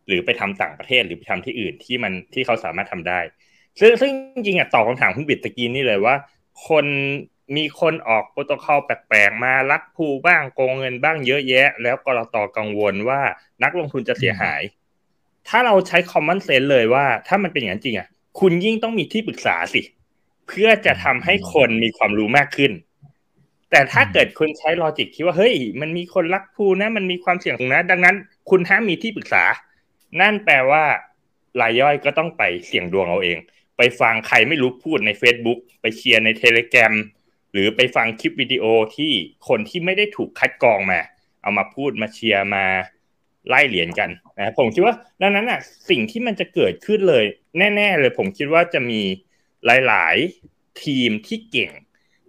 หรือไปทำต่างประเทศหรือไปทำที่อื่นที่เขาสามารถทำได้ซึ่งจริงๆตอบคำถามคุณบิดตะกี้นี่เลยว่าคนมีคนออกโปรโตคอลแปลกๆมาลักภูบ้างโกงเงินบ้างเยอะแยะแล้วกลต.กังวลว่านักลงทุนจะเสียหายถ้าเราใช้ common sense เลยว่าถ้ามันเป็นอย่างนั้นจริงคุณยิ่งต้องมีที่ปรึกษาสิเพื่อจะทำให้คนมีความรู้มากขึ้นแต่ถ้าเกิดคุณใช้ลอจิกคิดว่าเฮ้ยมันมีคนลักภูนะมันมีความเสี่ยงนะดังนั้นคุณห้ามมีที่ปรึกษานั่นแปลว่ารายย่อยก็ต้องไปเสี่ยงดวงเอาเองไปฟังใครไม่รู้พูดใน Facebook ไปเชียร์ใน Telegram หรือไปฟังคลิปวิดีโอที่คนที่ไม่ได้ถูกคัดกรองมาเอามาพูดมาเชียร์มาไล่เหรียญกันนะผมคิดว่าดังนั้นน่ะสิ่งที่มันจะเกิดขึ้นเลยแน่ๆเลยผมคิดว่าจะมีหลายๆทีมที่เก่ง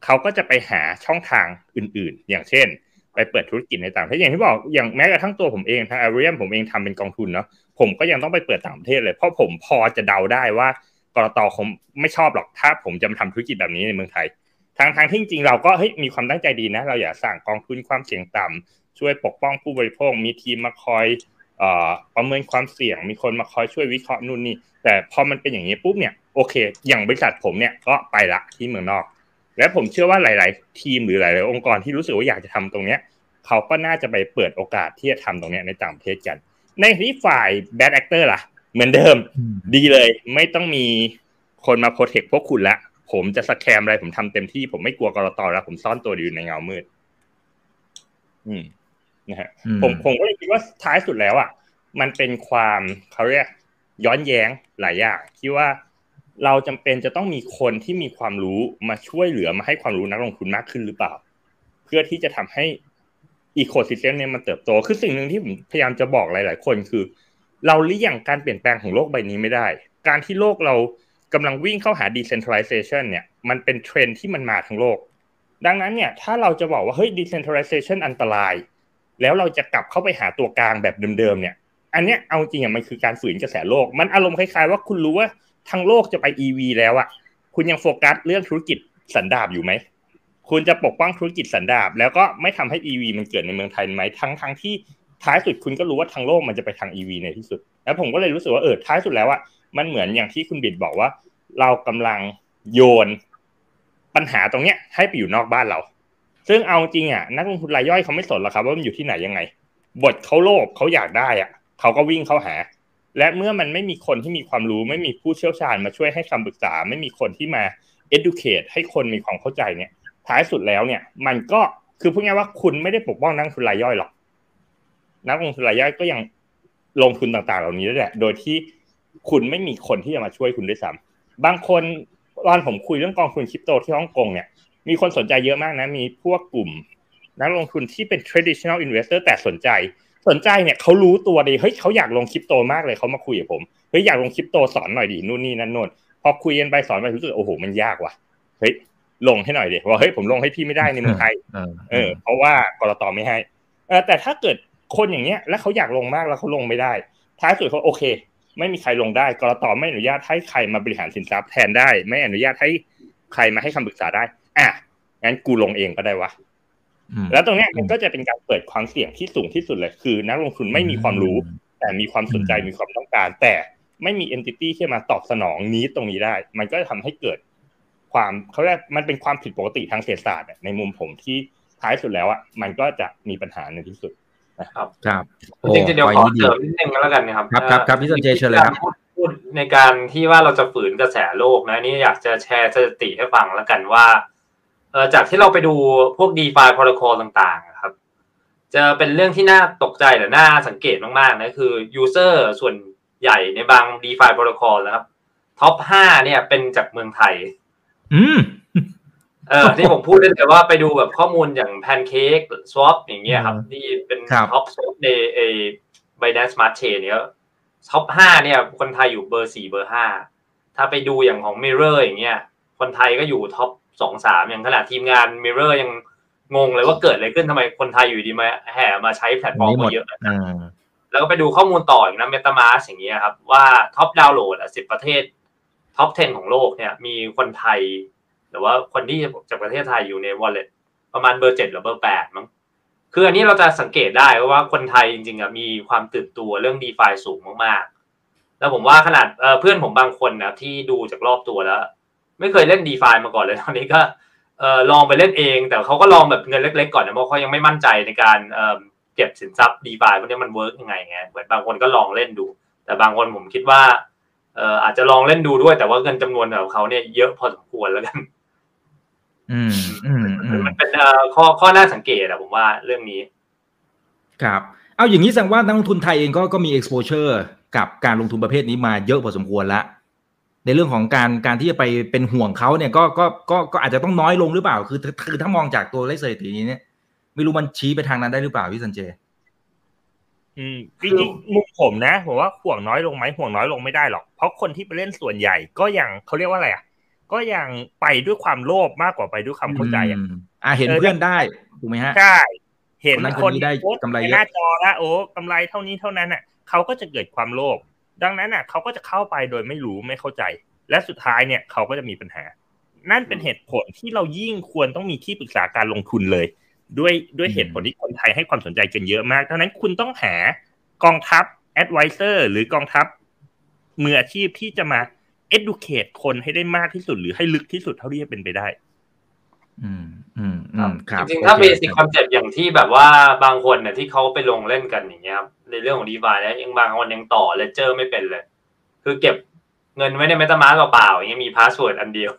เขาก็จะไปหาช่องทางอื่นๆอย่างเช่นไปเปิดธุรกิจในต่างประเทศอย่างที่บอกอย่างแม้กระทั่งตัวผมเองทาง Arwee ผมเองทำเป็นกองทุนเนาะผมก็ยังต้องไปเปิดต่างประเทศเลยเพราะผมพอจะเดาได้ว่ากลต.คงไม่ชอบหรอกถ้าผมจะมาทำธุรกิจแบบนี้ในเมืองไทยทางที่จริงเราก็เฮ้ยมีความตั้งใจดีนะเราอยากสร้างกองทุนความเสี่ยงต่ำช่วยปกป้องผู้บริโภคมีทีมมาคอยประเมินความเสี่ยงมีคนมาคอยช่วยวิเคราะห์นู่นนี่แต่พอมันเป็นอย่างนี้ปุ๊บเนี่ยโอเคอย่างบริษัทผมเนี่ยก็ไปละที่เมืองนอกและผมเชื่อว่าหลายๆทีมหรือหลายๆองค์กรที่รู้สึกว่าอยากจะทำตรงเนี้ยเขาก็น่าจะไปเปิดโอกาสที่จะทำตรงเนี้ยในต่างประเทศกันในที่ฝ่าย bad actor ล่ะเหมือนเดิมดีเลยไม่ต้องมีคนมาโปรเทคพวกคุณละผมจะสแคมอะไรผมทำเต็มที่ผมไม่กลัวกลต.แล้วผมซ่อนตัวอยู่ในเงามืดนะฮะผมก็เลยคิดว่าท้ายสุดแล้วอ่ะมันเป็นความเขาเรียกย้อนแย้งหลายอย่างที่ว่าเราจำเป็นจะต้องมีคนที่มีความรู้มาช่วยเหลือมาให้ความรู้นักลงทุนมากขึ้นหรือเปล่าเพื่อที่จะทำให้อีโคซิสเต็มเนี่ยมันเติบโตคือสิ่งหนึ่งที่ผมพยายามจะบอกหลายๆคนคือเราเลี่ยงการเปลี่ยนแปลงของโลกใบนี้ไม่ได้การที่โลกเรากำลังวิ่งเข้าหา decentralization เนี่ยมันเป็นเทรนด์ที่มันมาทั้งโลกดังนั้นเนี่ยถ้าเราจะบอกว่าเฮ้ย decentralization อันตรายแล้วเราจะกลับเข้าไปหาตัวกลางแบบเดิมๆเนี่ยอันเนี้ยเอาจริงมันคือการฝืนกระแสโลกมันอารมณ์คล้ายๆว่าคุณรู้ว่าทั้งโลกจะไป EV แล้วอ่ะคุณยังโฟกัสเรื่องธุรกิจสันดาปอยู่ไหมคุณจะปกป้องธุรกิจสันดาปแล้วก็ไม่ทำให้ EV มันเกิดในเมืองไทยไหมทั้งที่ท้ายสุดคุณก็รู้ว่าทั้งโลกมันจะไปทาง EV ในที่สุดแล้วผมก็เลยรู้สึกว่าท้ายสุดแล้วอ่ะมันเหมือนอย่างที่คุณบิดบอกว่าเรากำลังโยนปัญหาตรงเนี้ยให้ไปอยู่นอกบ้านเราซึ่งเอาจริงนักลงทุนรายย่อยเขาไม่สนหรอกครับว่ามันอยู่ที่ไหนยังไงบทเขาโลภเขาอยากได้อ่ะเขาก็วิ่งเข้าหาและเมื่อมันไม่มีคนที่มีความรู้ไม่มีผู้เชี่ยวชาญมาช่วยให้คำปรึกษาไม่มีคนที่มา educate ให้คนมีความเข้าใจเนี่ยท้ายสุดแล้วเนี่ยมันก็คือพูดง่ายว่าคุณไม่ได้ปกป้องนักลงทุนรายย่อยหรอกนักลงทุนรายย่อยก็ยังลงทุนต่างๆเหล่านี้ได้แหละโดยที่คุณไม่มีคนที่จะมาช่วยคุณด้วยซ้ำบางคนตอนผมคุยเรื่องกองทุนคริปโตที่ฮ่องกงเนี่ยมีคนสนใจเยอะมากนะมีพวกกลุ่มนักลงทุนที่เป็น traditional investor แต่สนใจเนี่ยเขารู้ตัวดีเฮ้ยเขาอยากลงคริปโตมากเลยเขามาคุยกับผมเฮ้ยอยากลงคริปโตสอนหน่อยดินู่นนี่นั่นโน่นพอคุยกันไปสอนไปรู้สึกโอ้โหมันยากว่ะเฮ้ยลงให้หน่อยดิว่าเฮ้ยผมลงให้พี่ไม่ได้ในเมืองไทยเพราะว่ากลต.ไม่ให้แต่ถ้าเกิดคนอย่างเงี้ยแล้วเขาอยากลงมากแล้วเขาลงไม่ได้ท้ายสุดเขาโอเคไม่มีใครลงได้กลต.ไม่อนุญาตให้ใครมาบริหารสินทรัพย์แทนได้ไม่อนุญาตให้ใครมาให้คำปรึกษาได้อ่ะงั้นกูลงเองก็ได้วะ แล้วตรงนี้มันก็จะเป็นการเปิดความเสี่ยงที่สูงที่สุดเลยคือนักลงทุนไม่มีความรู้แต่มีความสนใจมีความต้องการแต่ไม่มี entity ที่มาตอบสนองนี้ตรงนี้ได้มันก็จะทำให้เกิดความเขาเรียกมันเป็นความผิดปกติทางเศรษฐศาสตร์ในมุมผมที่ท้ายสุดแล้วอ่ะมันก็จะมีปัญหาในที่สุดนะครับครับจริงๆเดี๋ยวขอเสริมนิดนึงแล้วกันนะครับครับพี่สัญชัยเชิญเลยครับพูดในการที่ว่าเราจะฝืนกระแสโลกนะนี่อยากจะแชร์สถิติให้ฟังแล้วกันว่าจากที่เราไปดูพวก DeFi protocol ต่างๆครับจะเป็นเรื่องที่น่าตกใจหรือน่าสังเกตมากๆนะคือ user ส่วนใหญ่ในบาง DeFi protocol นะครับท็อป5เนี่ยเป็นจากเมืองไทยนี่ผมพูดได้เลยว่าไปดูแบบข้อมูลอย่าง Pancake Swap อย่างเงี้ยครับที่เป็นท็อป Swap ในBinance Smart Chain เนี่ยท็อป5เนี่ยคนไทยอยู่เบอร์4เบอร์5ถ้าไปดูอย่างของ Mirror อย่างเงี้ยคนไทยก็อยู่ท็อป2 3อย่างขนาดทีมงาน Mirror ยังงงเลยว่าเกิดอะไรขึ้นทำไมคนไทยอยู่ดีมาแห่มาใช้แพลตฟอร์มเยอะแล้วก็ไปดูข้อมูลต่ออย่างนะ MetaMask อย่างเงี้ยครับว่าท็อปดาวน์โหลด10ประเทศท็อป10ของโลกเนี่ยมีคนไทยหรือว่าคนที่จากประเทศไทยอยู่ใน Wallet ประมาณเบอร์7หรือเบอร์8มั้งคืออันนี้เราจะสังเกตได้ว่าคนไทยจริงๆมีความตื่นตัวเรื่อง DeFi สูงมากๆแล้วผมว่าขนาดเพื่อนผมบางคนนะที่ดูจากรอบตัวแล้วไม่เคยเล่น DeFi มาก่อนเลยตอนนี้ก็ลองไปเล่นเองแต่เขาก็ลองแบบเงินเล็กๆก่อนนะเพราะเขายังไม่มั่นใจในการเก็บสินทรัพย์ DeFi พวกนี้มันเวิร์คยังไงไงเหมือนบางคนก็ลองเล่นดูแต่บางคนผมคิดว่าอาจจะลองเล่นดูด้วยแต่ว่าเงินจำนวนของเขาเนี่ยเยอะพอสมควรแล้วกันมันเป็นข้อน่าสังเกตอะผมว่าเรื่องนี้ครับเอาอย่างนี้แสดงว่านักลงทุนไทยเองก็มี exposure กับการลงทุนประเภทนี้มาเยอะพอสมควรละในเรื่องของการที่จะไปเป็นห่วงเขาเนี่ยก็อาจจะต้องน้อยลงหรือเปล่าคือถ้ามองจากตัวเลขสถิตินี้เนี่ยไม่รู้มันชี้ไปทางนั้นได้หรือเปล่าพี่สัญชัยจริงๆมุมผมนะผมว่าห่วงน้อยลงไหมห่วงน้อยลงไม่ได้หรอกเพราะคนที่ไปเล่นส่วนใหญ่ก็ยังเขาเรียกว่าอะไรอ่ะก็ยังไปด้วยความโลภมากกว่าไปด้วยความเข้าใจอ่ะเห็นเพื่อนได้ถูกไหมฮะใช่เห็นคนได้กำไรหน้าจอแล้วโอ้กำไรเท่านี้เท่านั้นอ่ะเขาก็จะเกิดความโลภดังนั้นอ่ะเขาก็จะเข้าไปโดยไม่รู้ไม่เข้าใจและสุดท้ายเนี่ยเขาก็จะมีปัญหานั่นเป็นเหตุผลที่เรายิ่งควรต้องมีที่ปรึกษาการลงทุนเลยด้วยเหตุผลที่คนไทยให้ความสนใจกันเยอะมากดังนั้นคุณต้องหากองทัพ advisor หรือกองทัพมืออาชีพที่จะมา educate คนให้ได้มากที่สุดหรือให้ลึกที่สุดเท่าที่จะเป็นไปได้ครับจริงๆถ้า basic concept อย่างที่แบบว่าบางคนเนี่ยที่เขาไปลงเล่นกันอย่างเงี้ยครับในเรื่องของ DeFi เนี่ยยังบางคนยังต่อ ledger ไม่เป็นเลยคือเก็บเงินไว้ใน MetaMask เปล่าๆอย่างเงี้ยมี password อันเดียว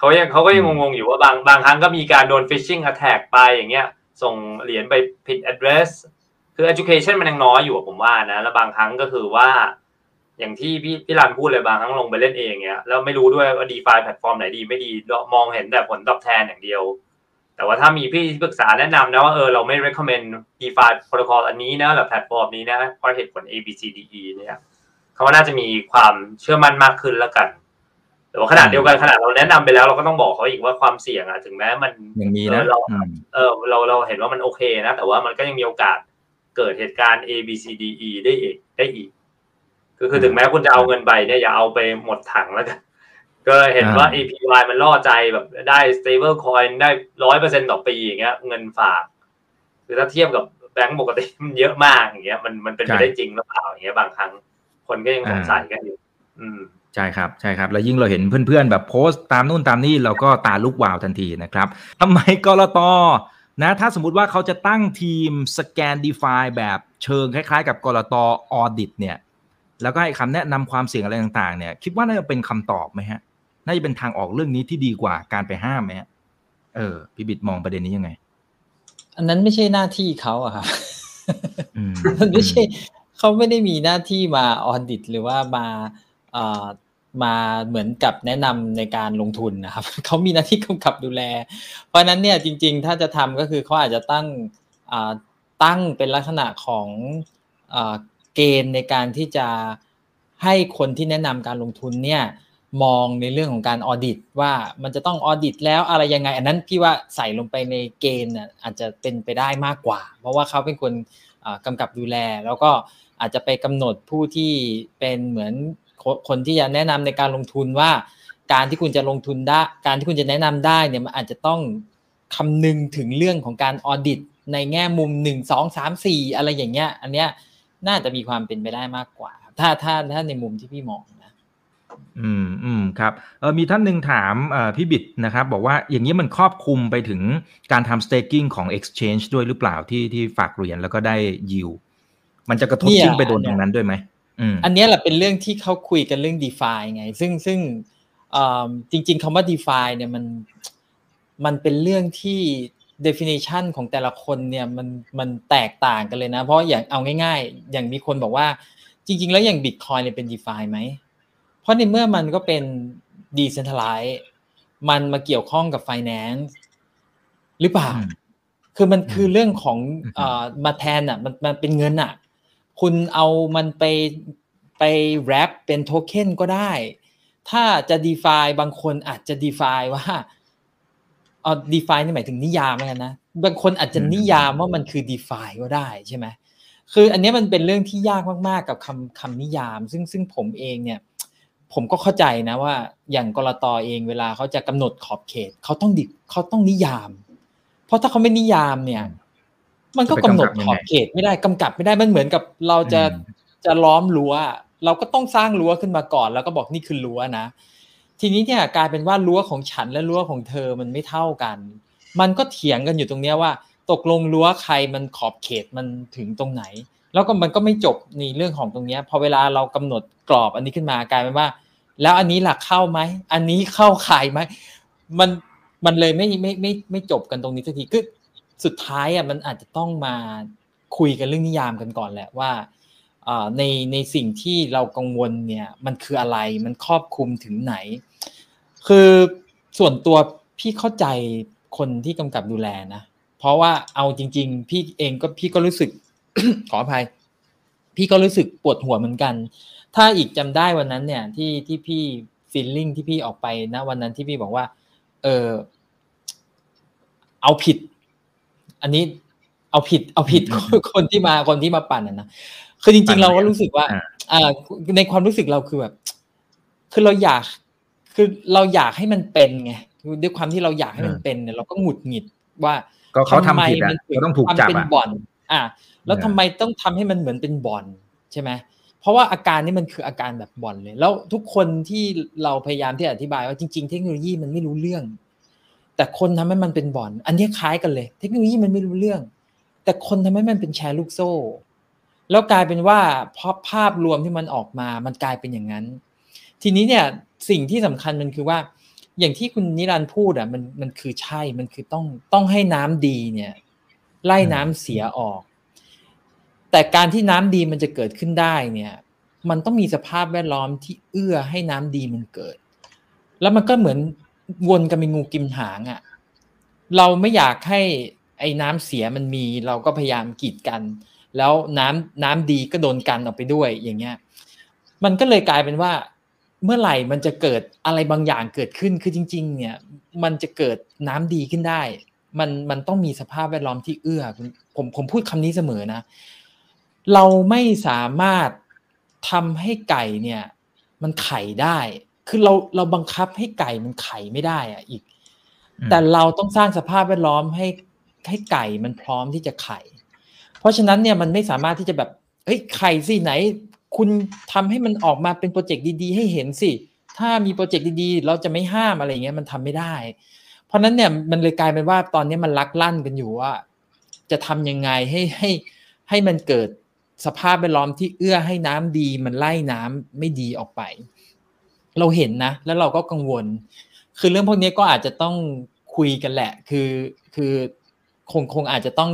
เขาก็ยังงงๆอยู่ว่าบางครั้งก็มีการโดน Phishing Attack ไปอย่างเงี้ยส่งเหรียญไปผิด address คือ education มันยังน้อยอยู่ผมว่านะแล้วบางครั้งก็คือว่าอย่างที่พี่รันพูดเลยบางครั้งลงไปเล่นเองเงี้ยแล้วไม่รู้ด้วยว่า DeFi แพลตฟอร์มไหนดีไม่ดีมองเห็นแต่ผลตอบแทนอย่างเดียวแต่ว่าถ้ามีพี่ปรึกษาแนะนำนะว่าเราไม่ recommend DeFi protocol อันนี้นะหรือแพลตฟอร์มนี้นะเพราะเหตุผล A B C D E เนี่ยเขาน่าจะมีความเชื่อมั่นมากขึ้นแล้วกันแต่ว่าขนาดเดียวกันขนาดเราแนะนำไปแล้วเราก็ต้องบอกเขาอีกว่าความเสี่ยงอะถึงแม้มันยังมีนะเราเห็นว่ามันโอเคนะแต่ว่ามันก็ยังมีโอกาสเกิดเหตุการณ์ A B C D E ได้อีกก็คือถึงแม้คุณจะเอาเงินไปเนี่ยอย่าเอาไปหมดถังแล้วกันก็เห็นว่า APY มันล่อใจแบบได้ Stablecoin ได้ 100% ต่อปีอย่างเงี้ยเงินฝากคือถ้าเทียบกับแบงก์ปกติมันเยอะมากอย่างเงี้ยมันเป็นไปได้จริงหรือเปล่าอย่างเงี้ยบางครั้งคนก็ยังสงสัยกันอยู่ใช่ครับใช่ครับแล้วยิ่งเราเห็นเพื่อนๆแบบโพสต์ตามนู่นตามนี่เราก็ตาลุกวาวทันทีนะครับทำไมกลต.นะถ้าสมมุติว่าเขาจะตั้งทีมสแกน DeFi แบบเชิงคล้ายๆกับกลต.ออดิตเนี่ยแล้วก็ให้คำแนะนำความเสี่ยงอะไรต่างๆเนี่ยคิดว่าน่าจะเป็นคำตอบไหมฮะน่าจะเป็นทางออกเรื่องนี้ที่ดีกว่าการไปห้ามไหมฮะพี่บิดมองประเด็นนี้ยังไงอันนั้นไม่ใช่หน้าที่เขาอะครับ ไม่ใช่เขาไม่ได้มีหน้าที่มาออดิตหรือว่ามาเหมือนกับแนะนำในการลงทุนนะครับ เขามีหน้าที่กำกับดูแลเพราะนั้นเนี่ยจริงๆถ้าจะทำก็คือเขาอาจจะตั้งเป็นลักษณะของเกณฑ์ในการที่จะให้คนที่แนะนำการลงทุนเนี่ยมองในเรื่องของการออดิตว่ามันจะต้องออดิตแล้วอะไรยังไงอันนั้นพี่ว่าใส่ลงไปในเกณฑ์อาจจะเป็นไปได้มากกว่าเพราะว่าเขาเป็นคนกำกับดูแลแล้วก็อาจจะไปกำหนดผู้ที่เป็นเหมือนคนที่จะแนะนำในการลงทุนว่าการที่คุณจะแนะนำได้เนี่ยมันอาจจะต้อง คำนึงถึงเรื่องของการออดิตในแง่มุม1 2 3 4อะไรอย่างเงี้ยอันเนี้ยน่าจะมีความเป็นไปได้มากกว่าถ้าในมุมที่พี่มองนะครับมีท่านหนึ่งถามพี่บิดนะครับบอกว่าอย่างนี้มันครอบคลุมไปถึงการทำ staking ของ exchange ด้วยหรือเปล่าที่ฝากเหรียญแล้วก็ได้ yield มันจะกระทบยิ่งไปโดนตรงนั้นด้วยไหมอันนี้แหละเป็นเรื่องที่เขาคุยกันเรื่อง DeFi ไงซึ่งจริงๆคำว่า DeFi เนี่ยมันเป็นเรื่องที่ definition ของแต่ละคนเนี่ยมันแตกต่างกันเลยนะเพราะอย่างเอาง่ายๆอย่างมีคนบอกว่าจริงๆแล้วอย่าง Bitcoin เนี่ยเป็น DeFi ไหมเพราะในเมื่อมันก็เป็น decentralized มันมาเกี่ยวข้องกับ finance หรือเปล่าคือมันคือเรื่องของมาแทนอ่ะมันเป็นเงินอ่ะคุณเอามันไปแรปเป็นโทเค็นก็ได้ถ้าจะ DeFi บางคนอาจจะ DeFi ว่าDeFi นี่หมายถึงนิยามแล้วนะบางคนอาจจะนิยามว่ามันคือ DeFi ก็ได้ใช่ไหมคืออันนี้มันเป็นเรื่องที่ยากมากๆกับคำนิยามซึ่งผมเองเนี่ยผมก็เข้าใจนะว่าอย่างกลต.เองเวลาเขาจะกำหนดขอบเขตเขาต้องนิยามเพราะถ้าเขาไม่นิยามเนี่ยมันก็กำหนดขอบเขตไม่ได้กำกับไม่ได้มันเหมือนกับเราจะล้อมรั้วเราก็ต้องสร้างรั้วขึ้นมาก่อนแล้วก็บอกนี่คือรั้วนะทีนี้เนี่ยกลายเป็นว่ารั้วของฉันและรั้วของเธอมันไม่เท่ากันมันก็เถียงกันอยู่ตรงเนี้ยว่าตกลงรั้วใครมันขอบเขตมันถึงตรงไหนแล้วก็มันก็ไม่จบในเรื่องของตรงเนี้ยพอเวลาเรากำหนดกรอบอันนี้ขึ้นมากลายเป็นว่าแล้วอันนี้หลักเข้าไหมอันนี้เข้าขายไหมมันเลยไม่จบกันตรงนี้สักทีคือสุดท้ายอ่ะมันอาจจะต้องมาคุยกันเรื่องนิยามกันก่อนแหละว่าในสิ่งที่เรากังวลเนี่ยมันคืออะไรมันครอบคลุมถึงไหนคือส่วนตัวพี่เข้าใจคนที่กำกับดูแลนะเพราะว่าเอาจริงๆพี่ก็รู้สึก ขออภัยพี่ก็รู้สึกปวดหัวเหมือนกันถ้าอีกจำได้วันนั้นเนี่ยที่พี่ฟีลลิ่งที่พี่ออกไปนะวันนั้นที่พี่บอกว่าเอาผิดอันนี้เอาผิด คนที่มาปั่นนะคือจริงๆเราก็รู้สึกว่าในความรู้สึกเราคือแบบคือเราอยากให้มันเป็นไงด้วยความที่เราอยากให้มันเป็นเนี่ยเราก็หงุดหงิดว่าเขาทำผิดอ่ะก็ต้องถูกจับอ่ะแล้วทำไมต้องทำให้มันเหมือนเป็นบ่อนใช่ไหมเพราะว่าอาการนี้มันคืออาการแบบบ่อนเลยแล้วทุกคนที่เราพยายามที่อธิบายว่าจริงๆเทคโนโลยีมันไม่รู้เรื่องแต่คนทำให้มันเป็นบ่อนอันนี้คล้ายกันเลยเทคโนโลยีมันไม่รู้เรื่องแต่คนทำให้มันเป็นแชร์ลูกโซ่แล้วกลายเป็นว่าพอภาพรวมที่มันออกมามันกลายเป็นอย่างนั้นทีนี้เนี่ยสิ่งที่สำคัญมันคือว่าอย่างที่คุณนิรันดร์พูดอ่ะมันคือใช่มันคือต้องให้น้ำดีเนี่ยไล่น้ำเสียออกแต่การที่น้ำดีมันจะเกิดขึ้นได้เนี่ยมันต้องมีสภาพแวดล้อมที่เอื้อให้น้ำดีมันเกิดแล้วมันก็เหมือนวนกันเป็นงูกินหางอ่ะเราไม่อยากให้ไอ้น้ำเสียมันมีเราก็พยายามกีดกันแล้วน้ำดีก็โดนกันออกไปด้วยอย่างเงี้ยมันก็เลยกลายเป็นว่าเมื่อไหร่มันจะเกิดอะไรบางอย่างเกิดขึ้นคือจริงๆเนี่ยมันจะเกิดน้ำดีขึ้นได้มันต้องมีสภาพแวดล้อมที่เอื้อผมพูดคำนี้เสมอนะเราไม่สามารถทำให้ไก่เนี่ยมันไข่ได้คือเราบังคับให้ไก่มันไข่ไม่ได้อ่ะอีกแต่เราต้องสร้างสภาพแวดล้อมให้ไก่มันพร้อมที่จะไข่เพราะฉะนั้นเนี่ยมันไม่สามารถที่จะแบบเฮ้ยไข่สิไหนคุณทำให้มันออกมาเป็นโปรเจกต์ดีๆให้เห็นสิถ้ามีโปรเจกต์ดีๆเราจะไม่ห้ามอะไรอย่างเงี้ยมันทำไม่ได้เพราะนั้นเนี่ยมันเลยกลายเป็นว่าตอนนี้มันลักลั่นกันอยู่ว่าจะทำยังไงให้มันเกิดสภาพแวดล้อมที่เอื้อให้น้ำดีมันไล่น้ำไม่ดีออกไปเราเห็นนะแล้วเราก็กังวลคือเรื่องพวกนี้ก็อาจจะต้องคุยกันแหละคือคงอาจจะต้อง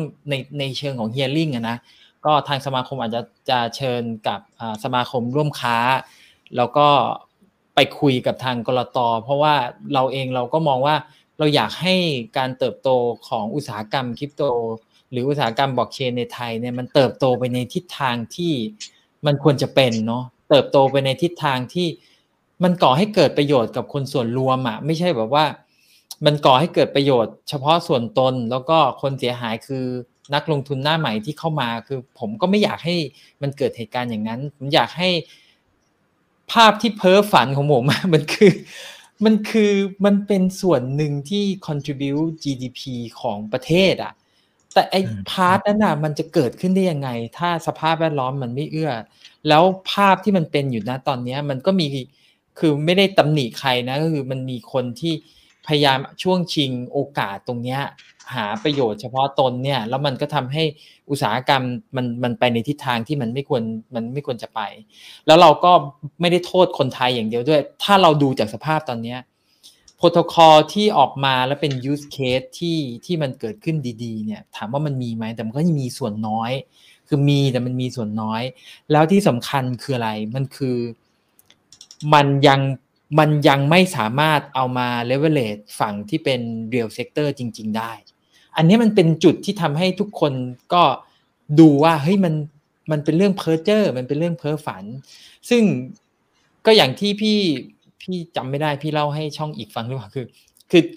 ในเชิงของ hearing อ่ะนะก็ทางสมาคมอาจจะเชิญกับสมาคมร่วมค้าแล้วก็ไปคุยกับทางกลต.เพราะว่าเราเองเราก็มองว่าเราอยากให้การเติบโตของอุตสาหกรรมคริปโตหรืออุตสาหกรรมบล็อกเชนในไทยเนี่ยมันเติบโตไปในทิศทางที่มันควรจะเป็นเนาะเติบโตไปในทิศทางที่มันก่อให้เกิดประโยชน์กับคนส่วนรวมอ่ะไม่ใช่แบบว่ามันก่อให้เกิดประโยชน์เฉพาะส่วนตนแล้วก็คนเสียหายคือนักลงทุนหน้าใหม่ที่เข้ามาคือผมก็ไม่อยากให้มันเกิดเหตุการณ์อย่างนั้นผมอยากให้ภาพที่เพ้อฝันของผมมันคือ มันเป็นส่วนหนึ่งที่ contribute GDP ของประเทศอ่ะแต่ไอ้พาร์ทนั้นน่ะมันจะเกิดขึ้นได้ยังไงถ้าสภาพแวดล้อมมันไม่เอื้อแล้วภาพที่มันเป็นอยู่นะตอนนี้มันก็มีคือไม่ได้ตำหนิใครนะก็คือมันมีคนที่พยายามช่วงชิงโอกาสตรงเนี้ยหาประโยชน์เฉพาะตนเนี่ยแล้วมันก็ทำให้อุตสาหกรรมมันไปในทิศทางที่มันไม่ควรจะไปแล้วเราก็ไม่ได้โทษคนไทยอย่างเดียวด้วยถ้าเราดูจากสภาพตอนนี้โปรโตคอลที่ออกมาแล้วเป็น use case ที่มันเกิดขึ้นดีๆเนี่ยถามว่ามันมีไหมแต่มันก็มีส่วนน้อยคือมีแต่มันมีส่วนน้อยแล้วที่สำคัญคืออะไรมันคือมันยังไม่สามารถเอามา leverage ฝั่งที่เป็น real sector จริงๆได้อันนี้มันเป็นจุดที่ทำให้ทุกคนก็ดูว่าเฮ้ยมันเป็นเรื่องเพ้อเจ้อมันเป็นเรื่องเพ้อฝันซึ่งก็อย่างที่พี่จำไม่ได้พี่เล่าให้ช่องอีกฟังหรือเปล่า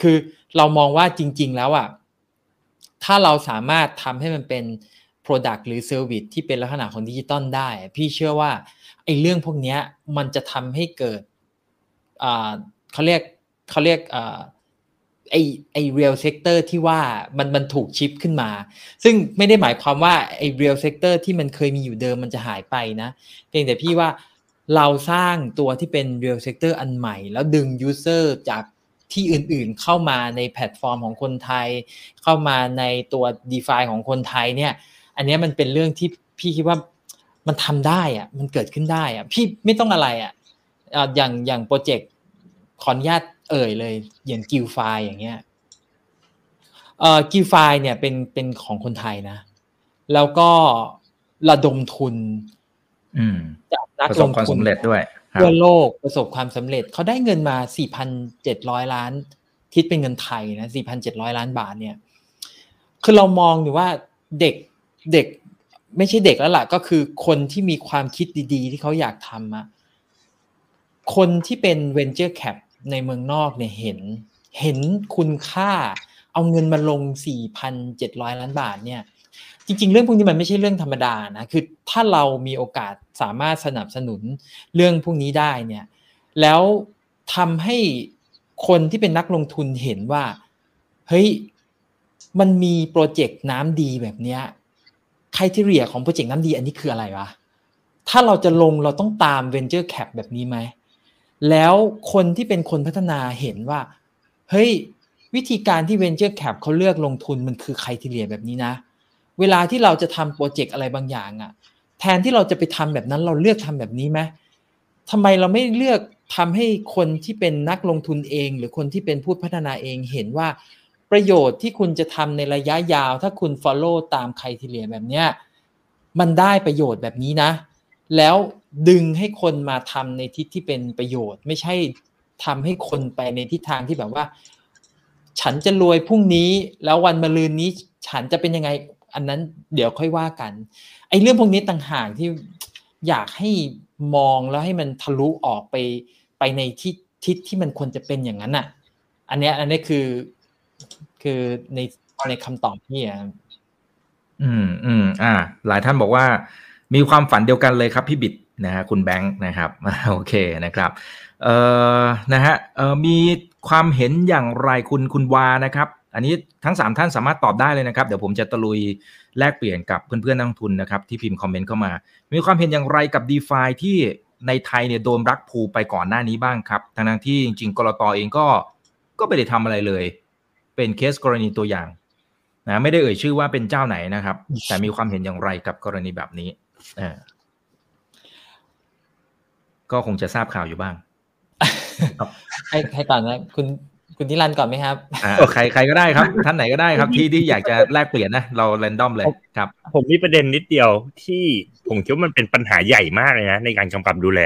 คือเรามองว่าจริงๆแล้วอ่ะถ้าเราสามารถทำให้มันเป็น product หรือ service ที่เป็นลักษณะของดิจิตอลได้พี่เชื่อว่าไอ้เรื่องพวกนี้มันจะทำให้เกิดเขาเรียกไอ้ real sector ที่ว่ามันถูกชิปขึ้นมาซึ่งไม่ได้หมายความว่าไอ้ real sector ที่มันเคยมีอยู่เดิมมันจะหายไปนะเพียงแต่พี่ว่าเราสร้างตัวที่เป็น real sector อันใหม่แล้วดึง user จากที่อื่นๆเข้ามาในแพลตฟอร์มของคนไทยเข้ามาในตัว DeFi ของคนไทยเนี่ยอันนี้มันเป็นเรื่องที่พี่คิดว่ามันทำได้อ่ะมันเกิดขึ้นได้อ่ะพี่ไม่ต้องอะไรอ่ะอย่างโปรเจกต์ขออนุญาตเอ่ยเลยอย่างกิลไฟอย่างเงี้ยกิลไฟเนี่ยเป็นของคนไทยนะแล้วก็ระดมทุนจากนักลงทุนทั่วโลกประสบความสำเร็จเขาได้เงินมา 4,700 ล้านคิดเป็นเงินไทยนะ 4,700 ล้านบาทเนี่ยคือเรามองอยู่ว่าเด็กไม่ใช่เด็กแล้วล่ะก็คือคนที่มีความคิดดีๆที่เขาอยากทำอะคนที่เป็น Venture Cap ในเมืองนอกเนี่ยเห็นคุณค่าเอาเงินมาลง 4,700 ล้านบาทเนี่ยจริงๆเรื่องพวกนี้มันไม่ใช่เรื่องธรรมดานะคือถ้าเรามีโอกาสสามารถสนับสนุนเรื่องพวกนี้ได้เนี่ยแล้วทำให้คนที่เป็นนักลงทุนเห็นว่าเฮ้ยมันมีโปรเจกต์น้ำดีแบบเนี้ยcriteria ของโปรเจกต์น้ำดีอันนี้คืออะไรวะถ้าเราจะลงเราต้องตาม Venture Cap แบบนี้ไหมแล้วคนที่เป็นคนพัฒนาเห็นว่าเฮ้ยวิธีการที่ Venture Cap เขาเลือกลงทุนมันคือcriteria แบบนี้นะเวลาที่เราจะทำโปรเจกต์อะไรบางอย่างอ่ะแทนที่เราจะไปทำแบบนั้นเราเลือกทำแบบนี้ไหมทำไมเราไม่เลือกทำให้คนที่เป็นนักลงทุนเองหรือคนที่เป็นผู้พัฒนาเองเห็นว่าประโยชน์ที่คุณจะทำในระยะยาวถ้าคุณ follow ตาม criteria แบบเนี้ยมันได้ประโยชน์แบบนี้นะแล้วดึงให้คนมาทำในทิศที่เป็นประโยชน์ไม่ใช่ทำให้คนไปในทิศทางที่แบบว่าฉันจะรวยพรุ่งนี้แล้ววันมะรืนนี้ฉันจะเป็นยังไงอันนั้นเดี๋ยวค่อยว่ากันไอ้เรื่องพวกนี้ต่างหากที่อยากให้มองแล้วให้มันทะลุออกไปในทิศที่มันควรจะเป็นอย่างนั้นอ่ะอันนี้คือในคำตอบพี่อ่ะหลายท่านบอกว่ามีความฝันเดียวกันเลยครับพี่บิดนะฮะคุณแบงค์นะครับโอเคนะครับนะฮะมีความเห็นอย่างไรคุณวานะครับอันนี้ทั้ง3ท่านสามารถตอบได้เลยนะครับเดี๋ยวผมจะตะลุยแลกเปลี่ยนกับเพื่อนๆนักลงทุนนะครับที่พิมพ์คอมเมนต์เข้ามามีความเห็นอย่างไรกับ DeFi ที่ในไทยเนี่ยโดนรักพูไปก่อนหน้านี้บ้างครับทั้งที่จริงๆกลต.เองก็ไม่ได้ทำอะไรเลยเป็นเคสกรณีตัวอย่างนะไม่ได้เอ่ยชื่อว่าเป็นเจ้าไหนนะครับแต่มีความเห็นอย่างไรกับกรณีแบบนี้ก็คงจะทราบข่าวอยู่บ้างใครก่อนนะคุณนิรันดร์ก่อนไหมครับใครก็ได้ครับท่านไหนก็ได้ครับที่อยากจะแลกเปลี่ยนนะเราแรนดอมเลยครับผมมีประเด็นนิดเดียวที่ผมคิดว่ามันเป็นปัญหาใหญ่มากเลยนะในการกำกับดูแล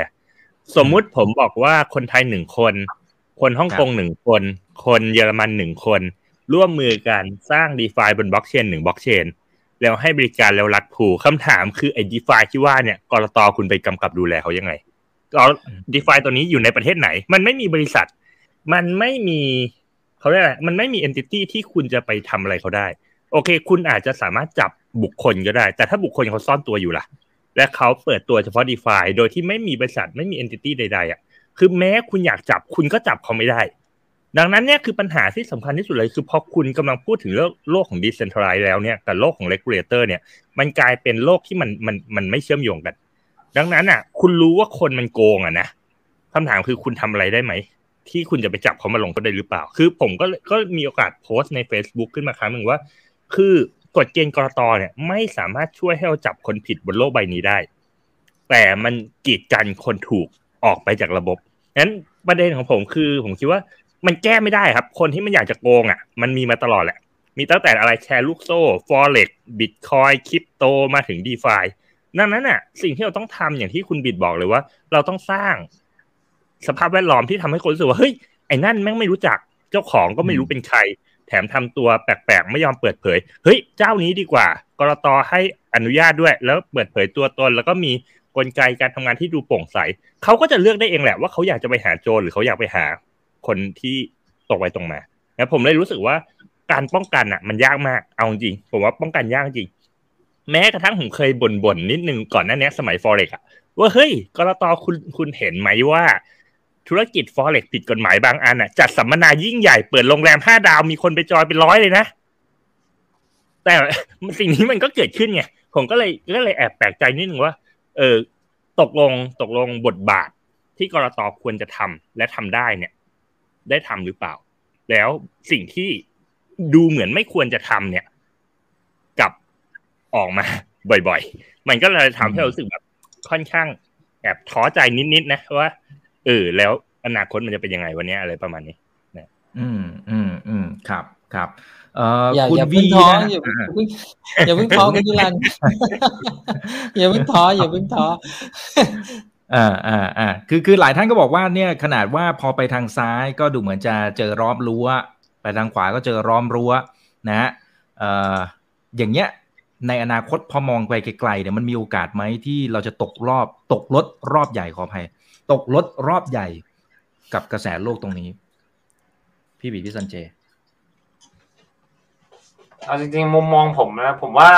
สมมุติผมบอกว่าคนไทย1คนคนฮ่องกง1คนคนเยอรมัน1คนร่วมมือกันสร้าง DeFi บนบล็อกเชน1บล็อกเชนแล้วให้บริการแล้วรักผูกคำถามคือไอ้ DeFi ที่ว่าเนี่ยกลต.คุณไปกำกับดูแลเขายังไงก็ DeFi ตัวนี้อยู่ในประเทศไหนมันไม่มีบริษัทมันไม่มีเขาเรียกอะไรมันไม่มี Entity ที่คุณจะไปทำอะไรเขาได้โอเคคุณอาจจะสามารถจับบุคคลก็ได้แต่ถ้าบุคคลเขาซ่อนตัวอยู่ล่ะและเขาเปิดตัวเฉพาะ DeFi โดยที่ไม่มีบริษัทไม่มี Entity ใดๆอ่ะ คือแม้คุณอยากจับคุณก็จับเขาไม่ได้ดังนั้นเนี่ยคือปัญหาที่สำคัญที่สุดเลยคือพอคุณกำลังพูดถึงโลกของ decentralized แล้วเนี่ยกับโลกของ regulator เนี่ยมันกลายเป็นโลกที่มันไม่เชื่อมโยงกันดังนั้นอ่ะคุณรู้ว่าคนมันโกงอ่ะนะคำถามคือคุณทำอะไรได้ไหมที่คุณจะไปจับเขามาลงโทษได้หรือเปล่าคือผมก็มีโอกาสโพสต์ใน Facebook ขึ้นมาครั้งนึงว่าคือกฎเกณฑ์กตต.เนี่ยไม่สามารถช่วยให้เราจับคนผิดบนโลกใบนี้ได้แต่มันกีดกันคนถูกออกไปจากระบบนั้นประเด็นของผมคือผมคิดว่ามันแก้ไม่ได้ครับคนที่มันอยากจะโกงอ่ะมันมีมาตลอดแหละมีตั้งแต่อะไรแชร์ลูกโซ่ Forex Bitcoin คริปโตมาถึง DeFi ดังนั้นน่ะสิ่งที่เราต้องทำอย่างที่คุณบิดบอกเลยว่าเราต้องสร้างสภาพแวดล้อมที่ทำให้คนรู้สึกว่าเฮ้ยไอ้นั่นแม่งไม่รู้จักเจ้าของก็ไม่รู้เป็นใครแถมทำตัวแปลกๆไม่ยอมเปิดเผยเฮ้ยเจ้านี้ดีกว่ากตต.ให้อนุญาตด้วยแล้วเปิดเผยตัวตนแล้วก็มีกลไกการทำงานที่ดูโปร่งใสเขาก็จะเลือกได้เองแหละว่าเขาอยากจะไปหาโจรหรือเขาอยากไปหาคนที่ตรงไปตรงมานะผมเลยรู้สึกว่าการป้องกันอ่ะมันยากมากเอาจริงผมว่าป้องกันยากจริงแม้กระทั่งผมเคยบ่นนิดนึงก่อนหน้านี้สมัย Forex อ่ะว่าเฮ้ยกตต.คุณเห็นไหมว่าธุรกิจ Forex ผิดกฎหมายบางอันน่ะจัดสัมมนายิ่งใหญ่เปิดโรงแรม5ดาวมีคนไปจอยเป็น100เลยนะแต่สิ่งนี้มันก็เกิดขึ้นไงผมก็เลยแอบแปลกใจนิดนึงว่าตกลงบทบาทที่กตต.ควรจะทำและทำได้เนี่ยได้ทำหรือเปล่าแล้วสิ่งที่ดูเหมือนไม่ควรจะทำเนี่ยกลับออกมาบ่อยๆมันก็เลยทำให้เรารู้สึกแบบค่อนข้างแอบท้อใจนิดๆนะว่าแล้วอนาคตมันจะเป็นยังไงวันนี้อะไรประมาณนี้นะครับครับคุณวีนะอย่าเพิ่งท้อคุณยุรันอย่าเพิ่งท้อคือหลายท่านก็บอกว่าเนี่ยขนาดว่าพอไปทางซ้ายก็ดูเหมือนจะเจอล้อมรั้วไปทางขวาก็เจอล้อมรั้วนะฮะอย่างเงี้ยในอนาคตพอมองไปไกลๆเนี่ยมันมีโอกาสไหมที่เราจะตกรถรอบใหญ่กับกระแสโลกตรงนี้พี่บีพี่สันเจเอาจริงๆมุมมองผมนะผมว่า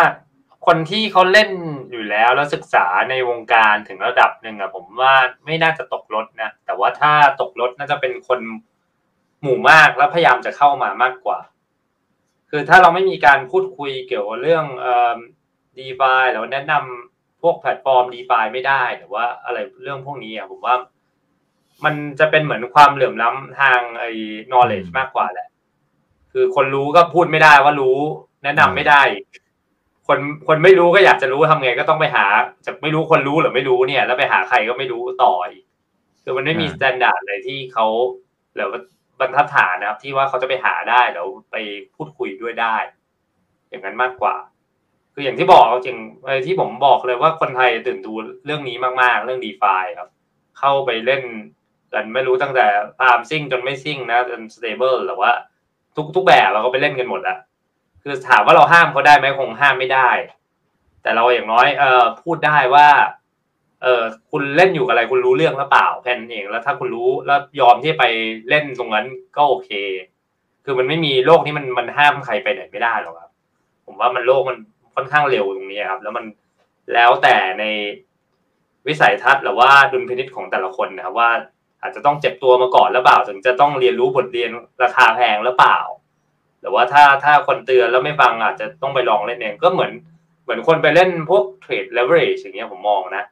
คนที่เขาเล่นอยู่แล้วศึกษาในวงการถึงระดับหนึ่งอะผมว่าไม่น่าจะตกรถนะแต่ว่าถ้าตกรถน่าจะเป็นคนหมู่มากและพยายามจะเข้ามามากกว่าคือถ้าเราไม่มีการพูดคุยเกี่ยวกับเรื่องDeFi หรือแนะนำพวกแพลตฟอร์ม DeFi ไม่ได้หรือว่าอะไรเรื่องพวกนี้อ่ะผมว่ามันจะเป็นเหมือนความเหลื่อมล้ำทางไอ้ knowledge มากกว่าแหละคือคนรู้ก็พูดไม่ได้ว่ารู้แนะนำไม่ได้คนไม่รู้ก็อยากจะรู้ทำไงก็ต้องไปหาจะไม่รู้คนรู้หรือไม่รู้เนี่ยแล้วไปหาใครก็ไม่รู้ต่ออีกคือมันไม่มี standard อะไรที่เขาหรือบรรทัดฐานนะครับที่ว่าเขาจะไปหาได้แล้วไปพูดคุยด้วยได้อย่างนั้นมากกว่าคืออย่างที่บอกจริงที่ผมบอกเลยว่าคนไทยตื่นดูเรื่องนี้มากๆเรื่อง DeFi ครับเข้าไปเล่นกันไม่รู้ตั้งแต่ฟาร์มซิ่งจนไม่ซิ่งนะจน Stable หรือว่าทุกแบบเราก็ไปเล่นกันหมดแล้วคือถามว่าเราห้ามเขาได้ไหมคงห้ามไม่ได้แต่เราอย่างน้อยพูดได้ว่าคุณเล่นอยู่กับอะไรคุณรู้เรื่องหรือเปล่าแค่นั้นเองแล้วถ้าคุณรู้แล้วยอมที่ไปเล่นตรงนั้นก็โอเคคือมันไม่มีโลกนี้มันห้ามใครไปไหนไม่ได้หรอกครับผมว่ามันโลกมันค่อนข้างเร็วตรงนี้ครับแล้วมันแล้วแต่ในวิสัยทัศน์หรือว่าดุลพินิจของแต่ละคนนะครับว่าอาจจะต้องเจ็บตัวมาก่อนหรือเปล่าถึงจะต้องเรียนรู้บทเรียนราคาแพงหรือเปล่าหรือว่าถ้าคนเตือนแล้วไม่ฟังอาจจะต้องไปลองเล่นเองก็เหมือนคนไปเล่นพวกเทรด leverage อย่างเงี้ยผมมองนะ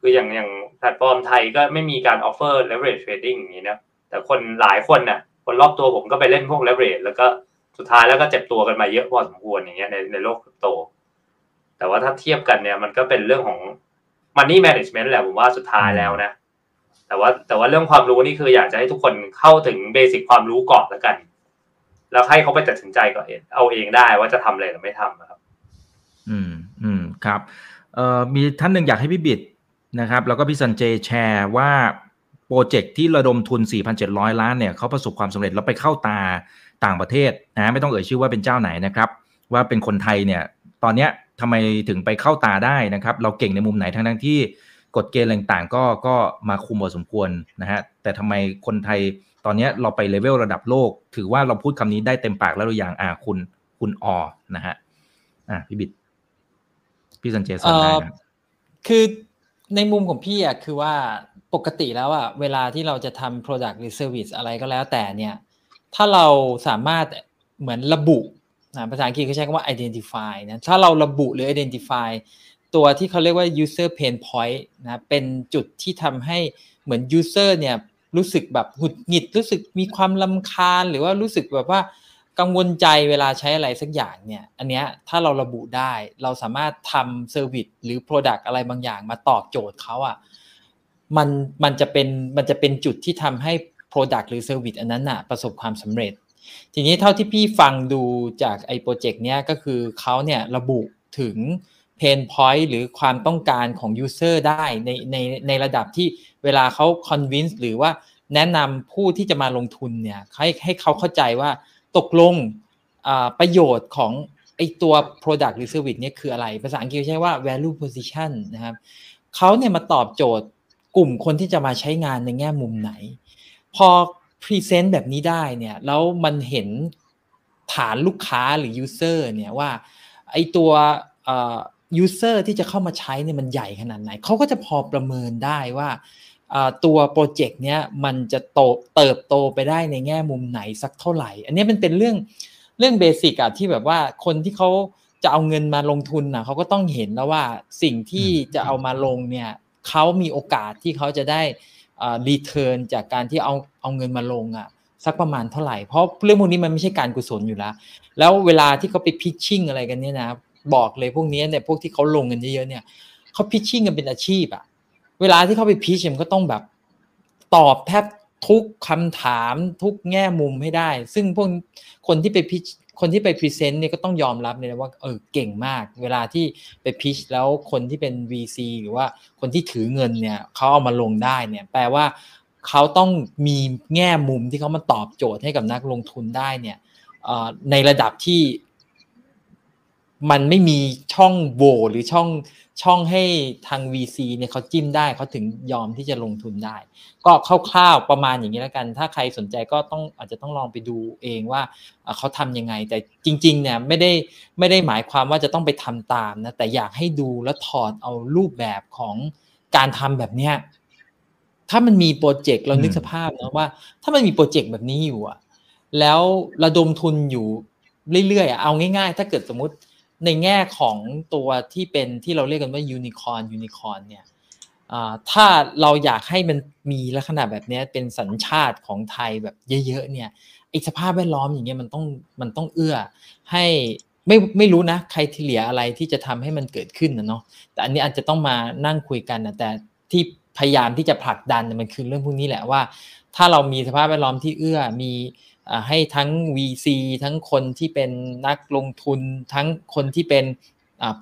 คืออย่างแพลตฟอร์มไทยก็ไม่มีการ offer leverage trading อย่างนี้นะแต่คนหลายคนน่ะคนรอบตัวผมก็ไปเล่นพวก leverage แล้วก็สุดท้ายแล้วก็เจ็บตัวกันมาเยอะพอสมควรอย่างเงี้ยในโลกคริปโตแต่ว่าถ้าเทียบกันเนี่ยมันก็เป็นเรื่องของ money management แหละผมว่าสุดท้ายแล้วนะแต่ว่าเรื่องความรู้นี่คืออยากจะให้ทุกคนเข้าถึงเบสิกความรู้ก่อนแล้วกันแล้วให้เขาไปตัดสินใจก่อนเอาเองได้ว่าจะทำอะไรหรือไม่ทำนะครับครับมีท่านหนึ่งอยากให้พี่บิดนะครับแล้วก็พี่สันเจแชร์ว่าโปรเจกต์ที่ระดมทุน 4,700 ล้านเนี่ยเขาประสบความสำเร็จแล้วไปเข้าตาต่างประเทศนะไม่ต้องเอ่ยชื่อว่าเป็นเจ้าไหนนะครับว่าเป็นคนไทยเนี่ยตอนเนี้ยทำไมถึงไปเข้าตาได้นะครับเราเก่งในมุมไหนทั้งที่กฎเกณฑ์ต่างๆก็มาคุมพอสมควรนะฮะแต่ทำไมคนไทยตอนเนี้ยเราไปเลเวลระดับโลกถือว่าเราพูดคำนี้ได้เต็มปากแล้วหรือยังคุณออนะฮะพี่บิดพี่สันเจสอนได้นะคือ ในมุมของพี่อ่ะคือว่าปกติแล้วอ่ะเวลาที่เราจะทำ product หรือ service อะไรก็แล้วแต่เนี่ยถ้าเราสามารถเหมือนระบุภาษาอังกฤษเขาใช้คำว่า identify นะถ้าเราระบุหรือ identify ตัวที่เขาเรียกว่า user pain point นะเป็นจุดที่ทำให้เหมือน user เนี่ยรู้สึกแบบหงุดหงิดรู้สึกมีความรำคาญหรือว่ารู้สึกแบบว่ากังวลใจเวลาใช้อะไรสักอย่างเนี่ยอันเนี้ยถ้าเราระบุได้เราสามารถทำเซอร์วิสหรือ product อะไรบางอย่างมาตอบโจทย์เขาอ่ะมันจะเป็นจุดที่ทำให้ product หรือ service อันนั้นน่ะประสบความสำเร็จทีนี้เท่าที่พี่ฟังดูจากไอ้โปรเจกต์เนี้ยก็คือเขาเนี่ยระบุถึง pain point หรือความต้องการของ user ได้ในระดับที่เวลาเขา convince หรือว่าแนะนำผู้ที่จะมาลงทุนเนี่ยให้เขาเข้าใจว่าตกลงประโยชน์ของไอตัว product หรือ service เนี่ยคืออะไรภาษาอังกฤษใช้ว่า value position นะครับเขาเนี่ยมาตอบโจทย์กลุ่มคนที่จะมาใช้งานในแง่มุมไหนพอ present แบบนี้ได้เนี่ยแล้วมันเห็นฐานลูกค้าหรือ user เนี่ยว่าไอตัว user ที่จะเข้ามาใช้เนี่ยมันใหญ่ขนาดไหนเขาก็จะพอประเมินได้ว่าตัวโปรเจกต์เนี้ยมันจะเติบโตไปได้ในแง่มุมไหนสักเท่าไหร่อันนี้มันเป็นเรื่องเบสิกอะที่แบบว่าคนที่เขาจะเอาเงินมาลงทุนนะเขาก็ต้องเห็นแล้วว่าสิ่งที่จะเอามาลงเนี่ยเขามีโอกาสที่เขาจะได้รีเทิร์นจากการที่เอาเงินมาลงอะสักประมาณเท่าไหร่เพราะเรื่องพวกนี้มันไม่ใช่การกุศลอยู่แล้วแล้วเวลาที่เขาไปพิชชิ่งอะไรกันเนี่ยนะบอกเลยพวกนี้เนี่ยพวกที่เขาลงกันเยอะๆเนี่ยเขาพิชชิ่งกันเป็นอาชีพอะเวลาที่เข้าไปพีชมันก็ต้องแบบตอบแทบทุกคำถามทุกแง่มุมให้ได้ซึ่งพวกคนที่ไปพีชคนที่ไปพรีเซนต์เนี่ยก็ต้องยอมรับเลยนะว่าเก่งมากเวลาที่ไปพีชแล้วคนที่เป็น VC หรือว่าคนที่ถือเงินเนี่ยเขาเอามาลงได้เนี่ยแปลว่าเขาต้องมีแง่มุมที่เขามาตอบโจทย์ให้กับนักลงทุนได้เนี่ยในระดับที่มันไม่มีช่องโหว่หรือช่องให้ทาง VC เนี่ยเขาจิ้มได้เขาถึงยอมที่จะลงทุนได้ก็คร่าวๆประมาณอย่างนี้แล้วกันถ้าใครสนใจก็อาจจะต้องลองไปดูเองว่าเขาทำยังไงแต่จริงๆเนี่ยไม่ได้หมายความว่าจะต้องไปทำตามนะแต่อยากให้ดูแล้วถอดเอารูปแบบของการทำแบบเนี้ยถ้ามันมีโปรเจกต์เรานึกสภาพนะว่าถ้ามันมีโปรเจกต์แบบนี้อยู่อะแล้วระดมทุนอยู่เรื่อยๆเอาง่ายๆถ้าเกิดสมมติในแง่ของตัวที่เป็นที่เราเรียกกันว่ายูนิคอร์นเนี่ยถ้าเราอยากให้มันมีลักษณะแบบนี้เป็นสัญชาติของไทยแบบเยอะๆเนี่ยไอ้สภาพแวดล้อมอย่างเงี้ยมันต้องเอื้อให้ไม่รู้นะใครที่เหลืออะไรที่จะทำให้มันเกิดขึ้นนะเนาะแต่อันนี้อาจจะต้องมานั่งคุยกันนะแต่ที่พยายามที่จะผลักดันมันคือเรื่องพวกนี้แหละว่าถ้าเรามีสภาพแวดล้อมที่เอื้อมีให้ทั้ง VC ทั้งคนที่เป็นนักลงทุนทั้งคนที่เป็น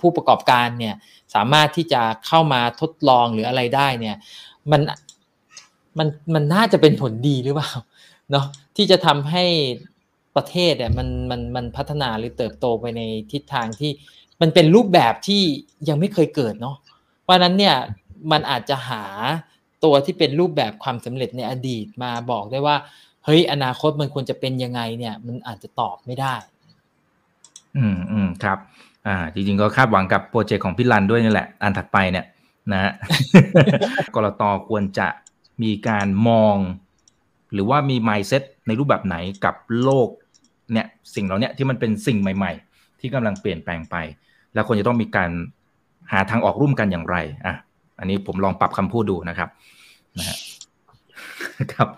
ผู้ประกอบการเนี่ยสามารถที่จะเข้ามาทดลองหรืออะไรได้เนี่ยมันน่าจะเป็นผลดีหรือเปล่าเนาะที่จะทำให้ประเทศเนี่ยมันพัฒนาหรือเติบโตไปในทิศทางที่มันเป็นรูปแบบที่ยังไม่เคยเกิดเนาะเพราะนั้นเนี่ยมันอาจจะหาตัวที่เป็นรูปแบบความสำเร็จในอดีตมาบอกได้ว่าเฮ้ยอนาคตมันควรจะเป็นยังไงเนี่ยมันอาจจะตอบไม่ได้ครับจริงๆก็คาดหวังกับโปรเจกต์ของพี่รันด้วยนี่แหละอันถัดไปเนี่ยนะฮะ กลต.ควรจะมีการมองหรือว่ามี mindset ในรูปแบบไหนกับโลกเนี่ยสิ่งเหล่านี้ที่มันเป็นสิ่งใหม่ๆที่กำลังเปลี่ยนแปลงไปแล้วควรจะต้องมีการหาทางออกร่วมกันอย่างไรอันนี้ผมลองปรับคำพูดดูนะครับนะฮะครับ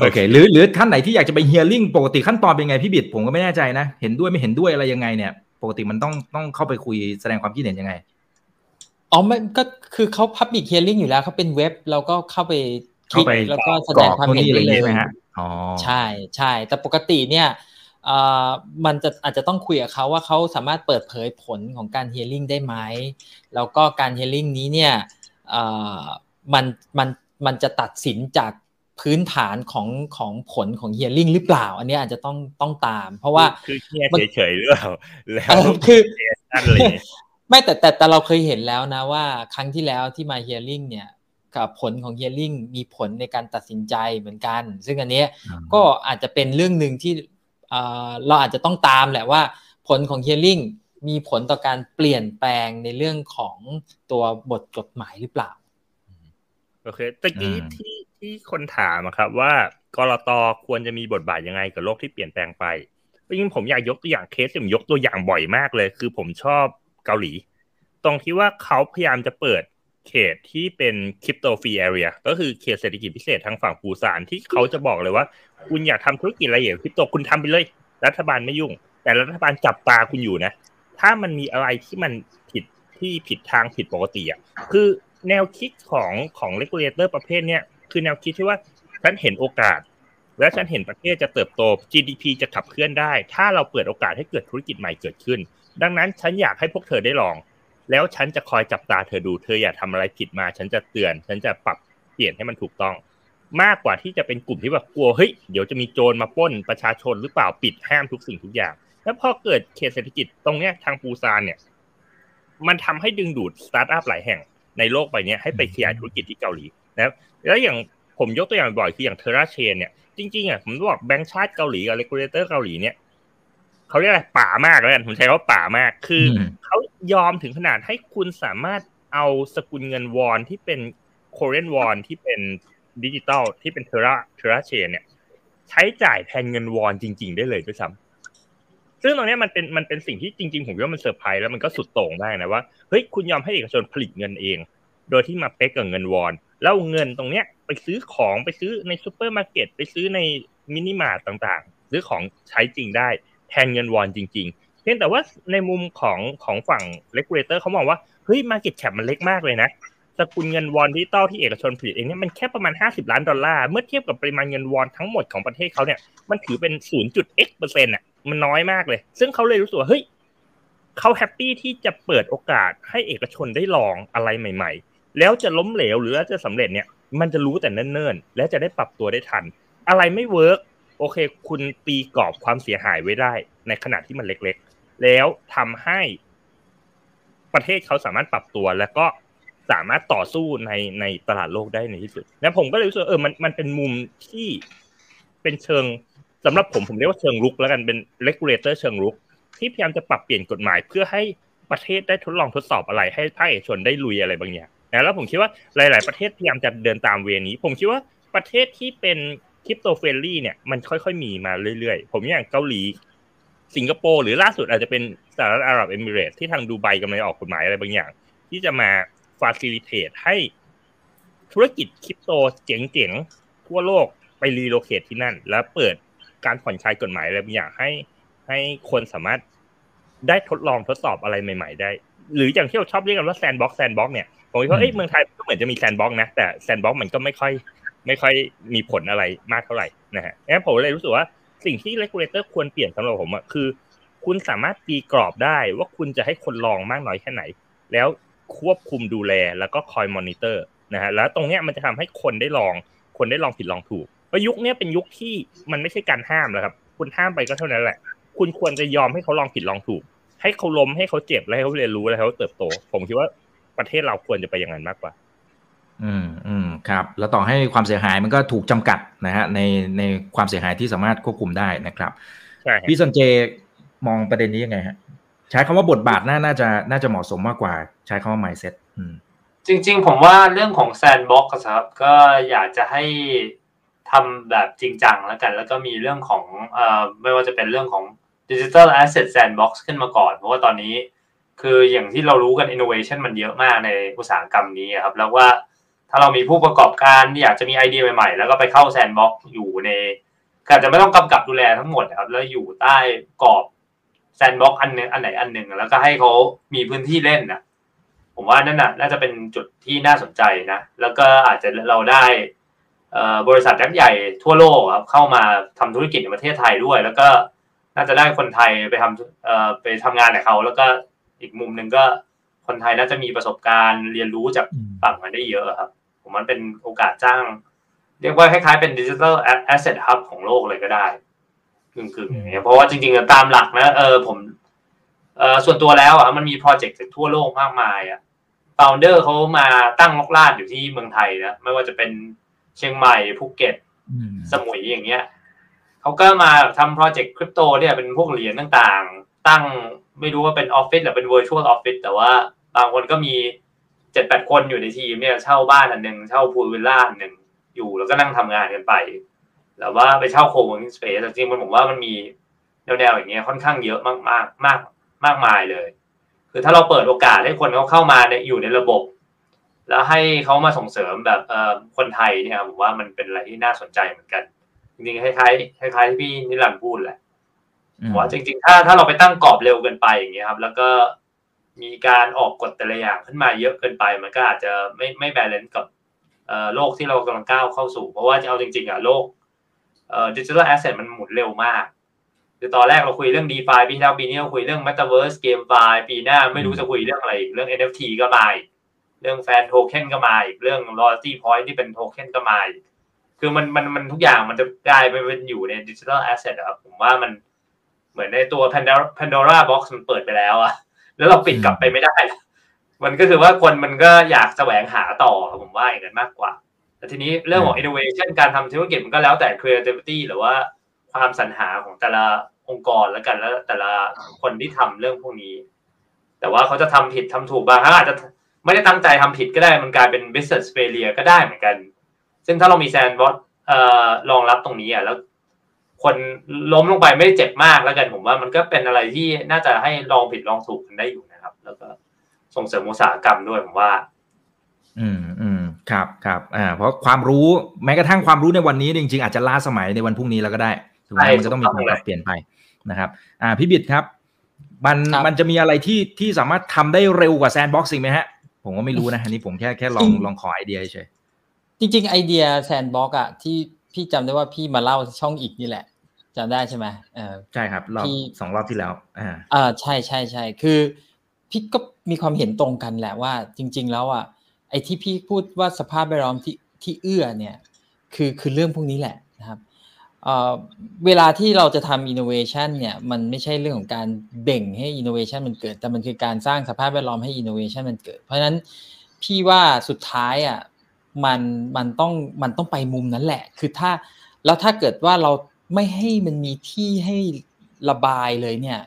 โอเคหรือท่านไหนที่อยากจะไปเฮียริ่งปกติขั้นตอนเป็นไงพี่บิดผมก็ไม่แน่ใจนะเห็นด้วยไม่เห็นด้วยอะไรยังไงเนี่ยปกติมันต้องเข้าไปคุยแสดงความคิดเห็นยังไงอ๋อมันก็คือเขา public hearing อยู่แล้วเขาเป็นเว็บเราก็เข้าไปแล้วก็แสดงความเห็นได้เลยมั้ยฮะอ๋อใช่ๆแต่ปกติเนี่ยมันจะอาจจะต้องคุยกับเขาว่าเขาสามารถเปิดเผยผลของการ hearing ได้ไหมแล้วก็การ hearing นี้เนี่ยมันจะตัดสินจากพื้นฐานของผลของ hearing หรือเปล่าอันนี้อาจจะต้องตามเพราะว่าคือเฮียเฉยๆหรือเปล่าแล้วคือไม่แต่เราเคยเห็นแล้วนะว่าครั้งที่แล้วที่มา hearing เนี่ยกับผลของ hearing มีผลในการตัดสินใจเหมือนกันซึ่งอันนี้ก็อาจจะเป็นเรื่องนึงที่เราอาจจะต้องตามแหละว่าผลของ hearing มีผลต่อการเปลี่ยนแปลงในเรื่องของตัวบทกฎหมายหรือเปล่า โอเคตะกี้ที่คนถามครับว่ากลต.ควรจะมีบทบาทยังไงกับโลกที่เปลี่ยนแปลงไปยิ่งผมอยากยกตัวอย่างเคสที่ผมยกตัวอย่างบ่อยมากเลยคือผมชอบเกาหลีตรงที่ว่าเขาพยายามจะเปิดเขตที่เป็น crypto free area ก็คือเขตเศรษฐกิจพิเศษทางฝั่งปูซานที่เขาจะบอกเลยว่าคุณอยากทำธุรกิจอะไรอย่างคริปโตคุณทำไปเลยรัฐบาลไม่ยุ่งแต่รัฐบาลจับตาคุณอยู่นะถ้ามันมีอะไรที่มันผิดที่ผิดทางผิดปกติอ่ะคือแนวคิดของ regulator ประเภทเนี้ยคือแนวคิดที่ว่าฉันเห็นโอกาสและฉันเห็นประเทศจะเติบโต GDP จะขับเคลื่อนได้ถ้าเราเปิดโอกาสให้เกิดธุรกิจใหม่เกิดขึ้นดังนั้นฉันอยากให้พวกเธอได้ลองแล้วฉันจะคอยจับตาเธอดูเธออย่าทำอะไรผิดมาฉันจะเตือนฉันจะปรับเปลี่ยนให้มันถูกต้องมากกว่าที่จะเป็นกลุ่มที่แบบกลัวเฮ้ยเดี๋ยวจะมีโจรมาปล้นประชาชนหรือเปล่าปิดห้ามทุกสิ่งทุกอย่างแล้วพอเกิดเขตเศรษฐกิจตรงเนี้ยทางปูซานเนี่ยมันทำให้ดึงดูดสตาร์ทอัพหลายแห่งในโลกใบนี้ให้ไปขยายธุรกิจที่เกาหลีนะครับแล้วอย่างผมยกตัวอย่างบ่อยคืออย่างเทราเชนเนี่ยจริงๆอ่ะผมบอกแบงค์ชาติเกาหลีกับ regulator เกาหลีเนี่ยเขาเรียกอะไรป่ามากแล้วกันผมใช้คำว่าป่ามากคือเขายอมถึงขนาดให้คุณสามารถเอาสกุลเงินวอนที่เป็น Korean won ที่เป็นดิจิตอลที่เป็น Terra Chain เนี่ยใช้จ่ายแทนเงินวอนจริงๆได้เลยด้วยซ้ำซึ่งตรงนี้มันเป็นสิ่งที่จริงๆผมว่ามันเซอร์ไพรส์แล้วมันก็สุดโต่งมากนะว่าเฮ้ยคุณยอมให้เอกชนผลิตเงินเองโดยที่มาเป๊กกับเงินวอนแล้วเงินตรงเนี้ยไปซื้อของไปซื้อในซุปเปอร์มาร์เก็ตไปซื้อในมินิมาร์ทต่างๆซื้อของใช้จริงได้แทนเงินวอนจริงๆเพียงแต่ว่าในมุมของฝั่ง regulator เขามองว่าเฮ้ย market cap มันเล็กมากเลยนะสกุลเงินวอนดิจิตอลที่เอกชนผลิตเองเนี่ยมันแค่ประมาณ$50 ล้านเมื่อเทียบกับปริมาณเงินวอนทั้งหมดของประเทศเขาเนี่ยมันถือเป็น 0.x% น่ะมันน้อยมากเลยซึ่งเขาเลยรู้สึกว่าเฮ้ยเขาแฮปปี้ที่จะเปิดโอกาสให้เอกชนได้ลองอะไรใหม่ๆแล้วจะล้มเหลวหรือจะสำเร็จเนี่ยมันจะรู้แต่เนิ่นๆและจะได้ปรับตัวได้ทันอะไรไม่เวิร์คโอเคคุณตีกรอบความเสียหายไว้ได้ในขณะที่มันเล็กๆแล้วทำให้ประเทศเขาสามารถปรับตัวแล้วก็สามารถต่อสู้ในตลาดโลกได้ในที่สุดและผมก็เลยรู้สึกมันเป็นมุมที่เป็นเชิงสำหรับผมเรียกว่าเชิงรุกแล้วกันเป็น regulator เชิงรุกที่พยายามจะปรับเปลี่ยนกฎหมายเพื่อให้ประเทศได้ทดลองทดสอบอะไรให้ภาคเอกชนได้ลุยอะไรบางอย่างแล้วผมคิดว่าหลายๆประเทศพยายามจะเดินตามเวนี้ผมคิดว่าประเทศที่เป็นคริปโตเฟรนลี่เนี่ยมันค่อยๆมีมาเรื่อยๆผมอย่างเกาหลีสิงคโปร์หรือล่าสุดอาจจะเป็นสหรัฐอาหรับเอมิเรตส์ที่ทางดูไบกำลังออกกฎหมายอะไรบางอย่างที่จะมาฟาซิลิเทตให้ธุรกิจคริปโตเจ๋งๆทั่วโลกไปรีโลเคทที่นั่นแล้วเปิดการผ่อนคลายกฎหมายอะไรบางอย่างให้คนสามารถได้ทดลองทดสอบอะไรใหม่ๆได้หรืออย่างที่เราชอบเรียกกันว่า Sandbox เนี่ยผมคิดว่าเมืองไทยก็เหมือนจะมี Sandbox นะแต่ Sandbox มันก็ไม่ค่อยมีผลอะไรมากเท่าไหร่นะฮะงั้นผมเลยรู้สึกว่าสิ่งที่ regulator ควรเปลี่ยนสำหรับผมอ่ะคือคุณสามารถตีกรอบได้ว่าคุณจะให้คนลองมากน้อยแค่ไหนแล้วควบคุมดูแลแล้วก็คอยมอนิเตอร์นะฮะแล้วตรงเนี้ยมันจะทำให้คนได้ลองผิดลองถูกเพราะยุคนี้เป็นยุคที่มันไม่ใช่การห้ามแล้วครับคุณห้ามไปก็เท่านั้นแหละคุณควรจะยอมให้เขาลองผิดลองถูกให้เขาล้มให้เขาเจ็บและให้เขาเรียนรู้และให้เขาเติบโตผมคิดว่าประเทศเราควรจะไปอย่างนั้นมากกว่าครับแล้วต่อให้ความเสียหายมันก็ถูกจำกัดนะฮะในความเสียหายที่สามารถควบคุมได้นะครับพี่สันเจมองประเด็นนี้ยังไงฮะใช้คำว่าบทบาทน่าจะเหมาะสมมากกว่าใช้คำว่า mindset จริงๆผมว่าเรื่องของ Sandbox ครับก็อยากจะให้ทำแบบจริงจังแล้วกันแล้วก็มีเรื่องของไม่ว่าจะเป็นเรื่องของ Digital Asset Sandbox ขึ้นมาก่อนเพราะว่าตอนนี้คืออย่างที่เรารู้กัน Innovation มันเยอะมากในอุตสาหกรรมนี้ครับแล้วว่าถ้าเรามีผู้ประกอบการที่อยากจะมีไอเดียใหม่ๆแล้วก็ไปเข้า Sandbox อยู่ในอาจจะไม่ต้องกำกับดูแลทั้งหมดนะครับแล้วอยู่ใต้กรอบแซนด์บ็อกซ์อันหนึ่งแล้วก็ให้เขามีพื้นที่เล่นนะผมว่านั่นน่าจะเป็นจุดที่น่าสนใจนะแล้วก็อาจจะเราได้บริษัทยักษ์ใหญ่ทั่วโลกครับเข้ามาทำธุรกิจในประเทศไทยด้วยแล้วก็น่าจะได้คนไทยไปทำงานกับเขาแล้วก็อีกมุมหนึ่งก็คนไทยน่าจะมีประสบการณ์เรียนรู้จากฝั่งมันได้เยอะครับผมมันเป็นโอกาสจ้างเรียกว่าคล้ายๆเป็นดิจิทัลแอสเซทฮับของโลกเลยก็ได้เพราะว่าจริงๆตามหลักนะผมส่วนตัวแล้วอ่ะมันมีโปรเจกต์จากทั่วโลกมากมายอ่ะ founder เขามาตั้งรกรากอยู่ที่เมืองไทยนะไม่ว่าจะเป็นเชียงใหม่ภูเก็ตสมุยอย่างเงี้ยเขาก็มาทำโปรเจกต์คริปโตเนี่ยเป็นพวกเหรียญต่างๆตั้งไม่รู้ว่าเป็นออฟฟิศหรือเป็น virtual office แต่ว่าบางคนก็มีเจ 7-8 คนอยู่ในทีมเนี่ยเช่าบ้านอันนึงเช่าพูลวิลล่าอันนึงอยู่แล้วก็นั่งทำงานกันไปแล้วว่าไปเช่าโคเวิร์กิ้งสเปซจริงๆผมว่ามันมีแนวๆอย่างเงี้ยค่อนข้างเยอะมากมายเลยคือถ้าเราเปิดโอกาสให้คนเขาเข้ามาอยู่ในระบบแล้วให้เขามาส่งเสริมแบบคนไทยเนี่ยผมว่ามันเป็นอะไรที่น่าสนใจเหมือนกันจริงๆคล้ายๆที่พี่นิรันดร์พูดแหละว่าจริงๆถ้าเราไปตั้งกรอบเร็วเกินไปอย่างเงี้ยครับแล้วก็มีการออกกฎแต่ละอย่างขึ้นมาเยอะเกินไปมันก็อาจจะไม่แบลานซ์กับโลกที่เรากำลังก้าวเข้าสู่เพราะว่าจะเอาจริงๆอ่ะโลกดิจิทัลแอสเซทมันหมุนเร็วมากคือตอนแรกเราคุยเรื่อง DeFi ปีที่แล้วปีนี้เราคุยเรื่อง Metaverse GameFi ปีหน้าไม่รู้จะคุยเรื่องอะไรอีกเรื่อง NFT ก็มาอีกเรื่องแฟนโทเค็นก็มาอีกเรื่อง loyalty point ที่เป็นโทเค็นก็มาอีกคือมันทุกอย่างมันจะกลายไปเป็นอยู่ใน digital asset อ่ะครับผมว่ามันเหมือนในตัว Pandora box มันเปิดไปแล้วอ่ะแล้วเราปิดกลับไปไม่ได้มันก็คือว่าคนมันก็อยากแสวงหาต่อผมว่าอย่างนั้นมากกว่าแต่ทีนี้เรื่องของ innovation การทำธุรกิจมันก็แล้วแต่ creativity หรือว่าความสรรหาของแต่ละองค์กรแล้วกันแล้วแต่ละคนที่ทำเรื่องพวกนี้แต่ว่าเขาจะทำผิดทำถูกบางครั้งอาจจะไม่ได้ตั้งใจทำผิดก็ได้มันกลายเป็น business failure ก็ได้เหมือนกันซึ่งถ้าเรามี Sandbox รองรับตรงนี้อ่ะแล้วคนล้มลงไปไม่เจ็บมากแล้วกันผมว่ามันก็เป็นอะไรที่น่าจะให้ลองผิดลองถูกกันได้อยู่นะครับแล้วก็ส่งเสริมอุตสาหกรรมด้วยผมว่าครับเพราะความรู้แม้กระทั่งความรู้ในวันนี้จริงๆอาจจะล้าสมัยในวันพรุ่งนี้แล้วก็ได้ถูกไหมมันจะต้องมีการปรับเปลี่ยนไปนะครับพี่บิดครับมันจะมีอะไรที่สามารถทำได้เร็วกว่า Sandbox จริงไหมฮะผมก็ไม่รู้นะอันนี้ผมแค่ลองขอไอเดียเฉยจริงๆไอเดีย Sandbox อ่ะที่พี่จำได้ว่าพี่มาเล่าช่องอีกนี่แหละจำได้ใช่ไหมใช่ครับรอบ2รอบที่แล้วใช่ใช่คือพี่ก็มีความเห็นตรงกันแหละว่าจริงๆแล้วอ่ะไอที่พี่พูดว่าสภาพแวดล้อมที่เอื้อเนี่ยคือเรื่องพวกนี้แหละนะครับเวลาที่เราจะทำ innovation เนี่ยมันไม่ใช่เรื่องของการเบ่งให้ innovation มันเกิดแต่มันคือการสร้างสภาพแวดล้อมให้ innovation มันเกิดเพราะฉะนั้นพี่ว่าสุดท้ายอ่ะมันต้องไปมุมนั้นแหละคือถ้าแล้วถ้าเกิดว่าเราไม่ให้มันมีที่ให้ระบายเลยเนี่ย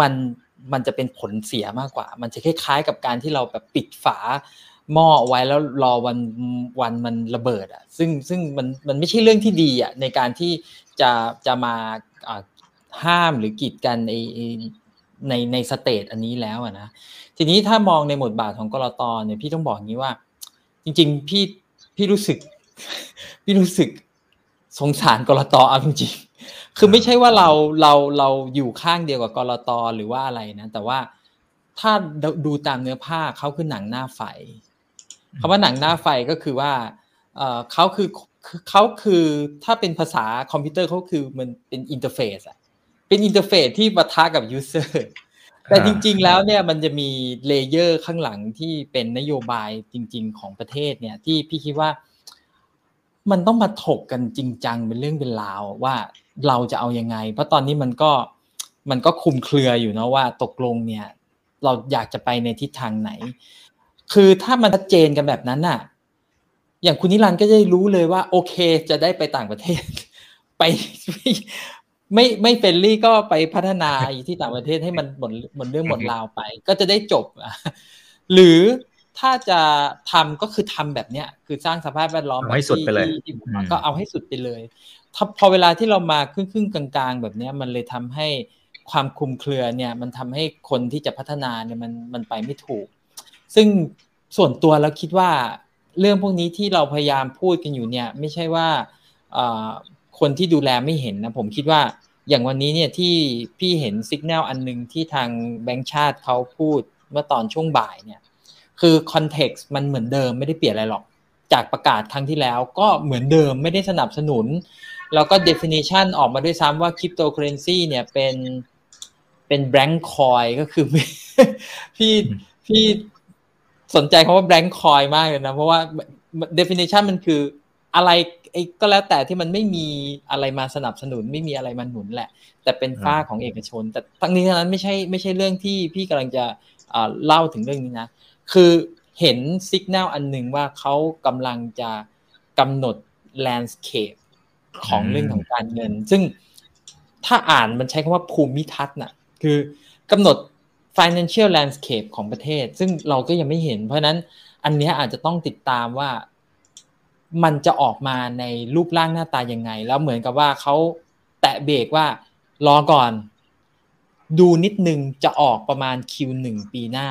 มันจะเป็นผลเสียมากกว่ามันจะคล้ายๆกับการที่เราแบบปิดฝาหม้อไว้แล้วรอวันมันระเบิดอ่ะซึ่งมันไม่ใช่เรื่องที่ดีอ่ะในการที่จะมาห้ามหรือกีดกันในสเตจอันนี้แล้วอ่ะนะทีนี้ถ้ามองในบทบาทของกลต.เนี่ยพี่ต้องบอกอย่างนี้ว่าจริงๆพี่รู้สึกสงสารกลต.เอาจริงๆคือไม่ใช่ว่าเราอยู่ข้างเดียวกับกลต.หรือว่าอะไรนะแต่ว่าถ้าดูตามเนื้อผ้าเขาคือหนังหน้าไฟคำว่าหนังหน้าไฟก็คือว่าเขาคือถ้าเป็นภาษาคอมพิวเตอร์เขาคือมันเป็นอินเทอร์เฟซอ่ะเป็นอินเทอร์เฟซที่ปะทะกับยูเซอร์แต่จริงๆแล้วเนี่ยมันจะมีเลเยอร์ข้างหลังที่เป็นนโยบายจริงๆของประเทศเนี่ยที่พี่คิดว่ามันต้องมาถกกันจริงจังเป็นเรื่องเป็นราวว่าเราจะเอายังไงเพราะตอนนี้มันก็คลุมเครืออยู่นะว่าตกลงเนี่ยเราอยากจะไปในทิศทางไหนคือถ้ามันชัดเจนกันแบบนั้นน่ะอย่างคุณนิรันดร์ก็จะรู้เลยว่าโอเคจะได้ไปต่างประเทศไปไม่เฟรนลี่ก็ไปพัฒนาที่ต่างประเทศให้มันหมดเรื่องหมดราวไปก็จะได้จบหรือถ้าจะทำก็คือทำแบบเนี้ยคือสร้างสภาพแวดล้อมให้สุดไปเลยก็เอาให้สุดไปเลยถ้าพอเวลาที่เรามาครึ่งๆกลางๆแบบเนี้ยมันเลยทำให้ความคลุมเครือเนี่ยมันทำให้คนที่จะพัฒนาเนี่ยมันไปไม่ถูกซึ่งส่วนตัวเราคิดว่าเรื่องพวกนี้ที่เราพยายามพูดกันอยู่เนี่ยไม่ใช่ว่าคนที่ดูแลไม่เห็นนะผมคิดว่าอย่างวันนี้เนี่ยที่พี่เห็นสัญญาณอันนึงที่ทางแบงก์ชาติเขาพูดเมื่อตอนช่วงบ่ายเนี่ยคือคอนเท็กซ์มันเหมือนเดิมไม่ได้เปลี่ยนอะไรหรอกจากประกาศครั้งที่แล้วก็เหมือนเดิมไม่ได้สนับสนุนแล้วก็ definition ออกมาด้วยซ้ำว่า cryptocurrency เนี่ยเป็น blank coin ก็คือ พี่สนใจคำว่า blank coin มากเลยนะเพราะว่า definition มันคืออะไรก็แล้วแต่ที่มันไม่มีอะไรมาสนับสนุนไม่มีอะไรมาหนุนแหละแต่เป็นฝ้าของเอกชนแต่ทั้งนี้ทั้งนั้นไม่ใช่เรื่องที่พี่กำลังจะเล่าถึงเรื่องนี้นะคือเห็นสัญญาณอันนึงว่าเขากำลังจะกำหนด landscape ของเรื่องของการเงินซึ่งถ้าอ่านมันใช้คำว่าภูมิทัศน์น่ะคือกำหนด financial landscape ของประเทศซึ่งเราก็ยังไม่เห็นเพราะนั้นอันนี้อาจจะต้องติดตามว่ามันจะออกมาในรูปร่างหน้าตายังไงแล้วเหมือนกับว่าเขาแตะเบรกว่ารอก่อนดูนิดนึงจะออกประมาณ Q1 ปีหน้า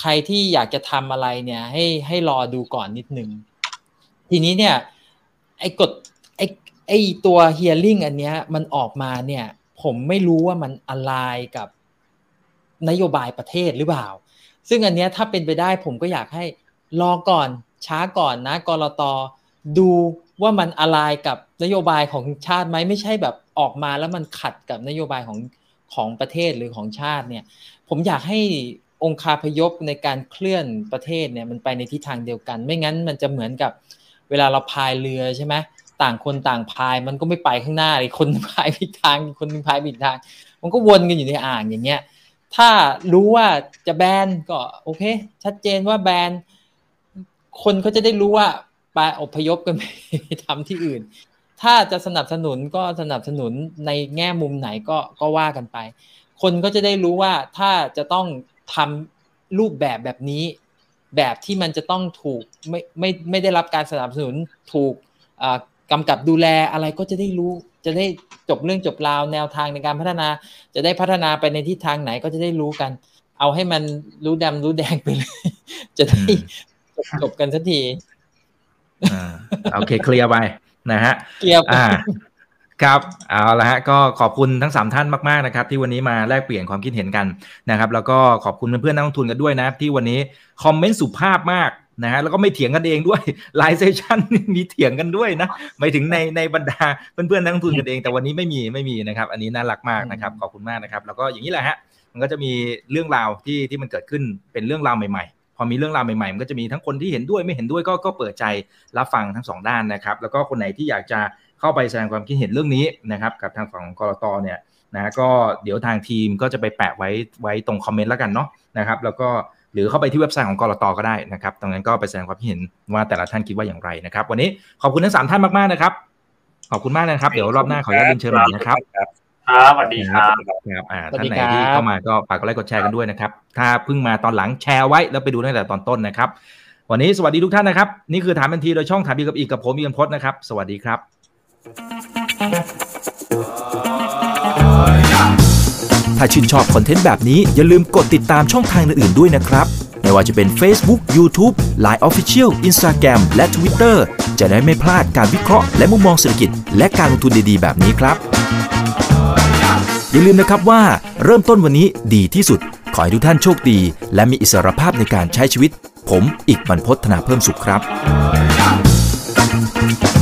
ใครที่อยากจะทำอะไรเนี่ยให้รอดูก่อนนิดนึงทีนี้เนี่ยไอ้ตัว hearing อันเนี้ยมันออกมาเนี่ยผมไม่รู้ว่ามันอะไรกับนโยบายประเทศหรือเปล่าซึ่งอันเนี้ยถ้าเป็นไปได้ผมก็อยากให้รอก่อนช้าก่อนนะกลต.ดูว่ามันอะไรกับนโยบายของชาติไหมไม่ใช่แบบออกมาแล้วมันขัดกับนโยบายของประเทศหรือของชาติเนี่ยผมอยากให้องค์คาพยพในการเคลื่อนประเทศเนี่ยมันไปในทิศทางเดียวกันไม่งั้นมันจะเหมือนกับเวลาเราพายเรือใช่ไหมต่างคนต่างพายมันก็ไม่ไปข้างหน้าอีกคนพายผิดทางอีกคนพายผิดทางมันก็วนกันอยู่ในอ่างอย่างเงี้ยถ้ารู้ว่าจะแบนก็โอเคชัดเจนว่าแบนคนเขาจะได้รู้ว่าไปอพยพกันไปทำที่อื่นถ้าจะสนับสนุนก็สนับสนุนในแง่มุมไหนก็ว่ากันไปคนก็จะได้รู้ว่าถ้าจะต้องทำรูปแบบนี้แบบที่มันจะต้องถูกไม่ได้รับการสนับสนุนถูกกำกับดูแลอะไรก็จะได้รู้จะได้จบเรื่องจบราวแนวทางในการพัฒนาจะได้พัฒนาไปในทิศทางไหนก็จะได้รู้กันเอาให้มันรู้ดำรู้แดงไปเลยจะได้จบกันสักทีโอเคเคลียร์ไปนะฮะเคลียร์ครับเอาละฮะก็ขอบคุณทั้ง3ท่านมากๆนะครับที่วันนี้มาแลกเปลี่ยนความคิดเห็นกันนะครับแล้วก็ขอบคุณเพื่อนๆนักลงทุนกันด้วยนะที่วันนี้คอมเมนต์สุภาพมากนะฮะแล้วก็ไม่เถียงกันเองด้วยไลฟ์เซสชั่นมีเถียงกันด้วยนะหมายถึงในบรรดาเพื่อนๆนักลงทุนกันเองแต่วันนี้ไม่มีนะครับอันนี้น่ารักมากนะครับขอบคุณมากนะครับแล้วก็อย่างนี้แหละฮะมันก็จะมีเรื่องราวที่มันเกิดขึ้นเป็นเรื่องราวใหม่ๆพอมีเรื่องราวใหม่ๆมันก็จะมีทั้งคนที่เห็นด้วยไม่เห็นด้วยก็เปิดใจรับฟังทั้งสองด้านนะครับแล้วก็คนไหนที่อยากจะเข้าไปแสดงความคิดเห็นเรื่องนี้นะครับกับทางฝั่งของกลต.เนี่ยนะก็เดี๋ยวทางทีมก็จะไปแปะไว้ตรงคอมเมนต์แล้วกันเนาะนะครับแล้วก็หรือเข้าไปที่เว็บไซต์ของกลต.ก็ได้นะครับตรงนั้นก็ไปแสดงความคิดเห็นว่าแต่ละท่านคิดว่าอย่างไรนะครับวันนี้ขอบคุณทั้ง3ท่านมากๆนะครับขอบคุณมากนะครับเดี๋ยวรอบหน้าขออนุญาตเรียนเชิญมานะครับสวัสดีครับท่านไหนที่เข้ามาก็ฝากกดไลค์กดแชร์กันด้วยนะครับถ้าเพิ่งมาตอนหลังแชร์ไว้แล้วไปดูตั้งแต่ตอนต้นนะครับวันนี้สวัสดีทุกท่านนะครับนี่คือถามทันทีโดยช่องถามอีกกับอีกกับผมอีกพจน์นะครับสวัสดีครับถ้าชื่นชอบคอนเทนต์แบบนี้อย่าลืมกดติดตามช่องทางอื่นๆด้วยนะครับไม่ว่าจะเป็น Facebook YouTube Line Official Instagram และ Twitter จะได้ไม่พลาดการวิเคราะห์และมุมมองเศรษฐกิจและการลงทุนดีๆแบบนี้ครับอย่าลืมนะครับว่าเริ่มต้นวันนี้ดีที่สุดขอให้ทุกท่านโชคดีและมีอิสรภาพในการใช้ชีวิตผมอิกบรรพต ธนาเพิ่มสุขครับ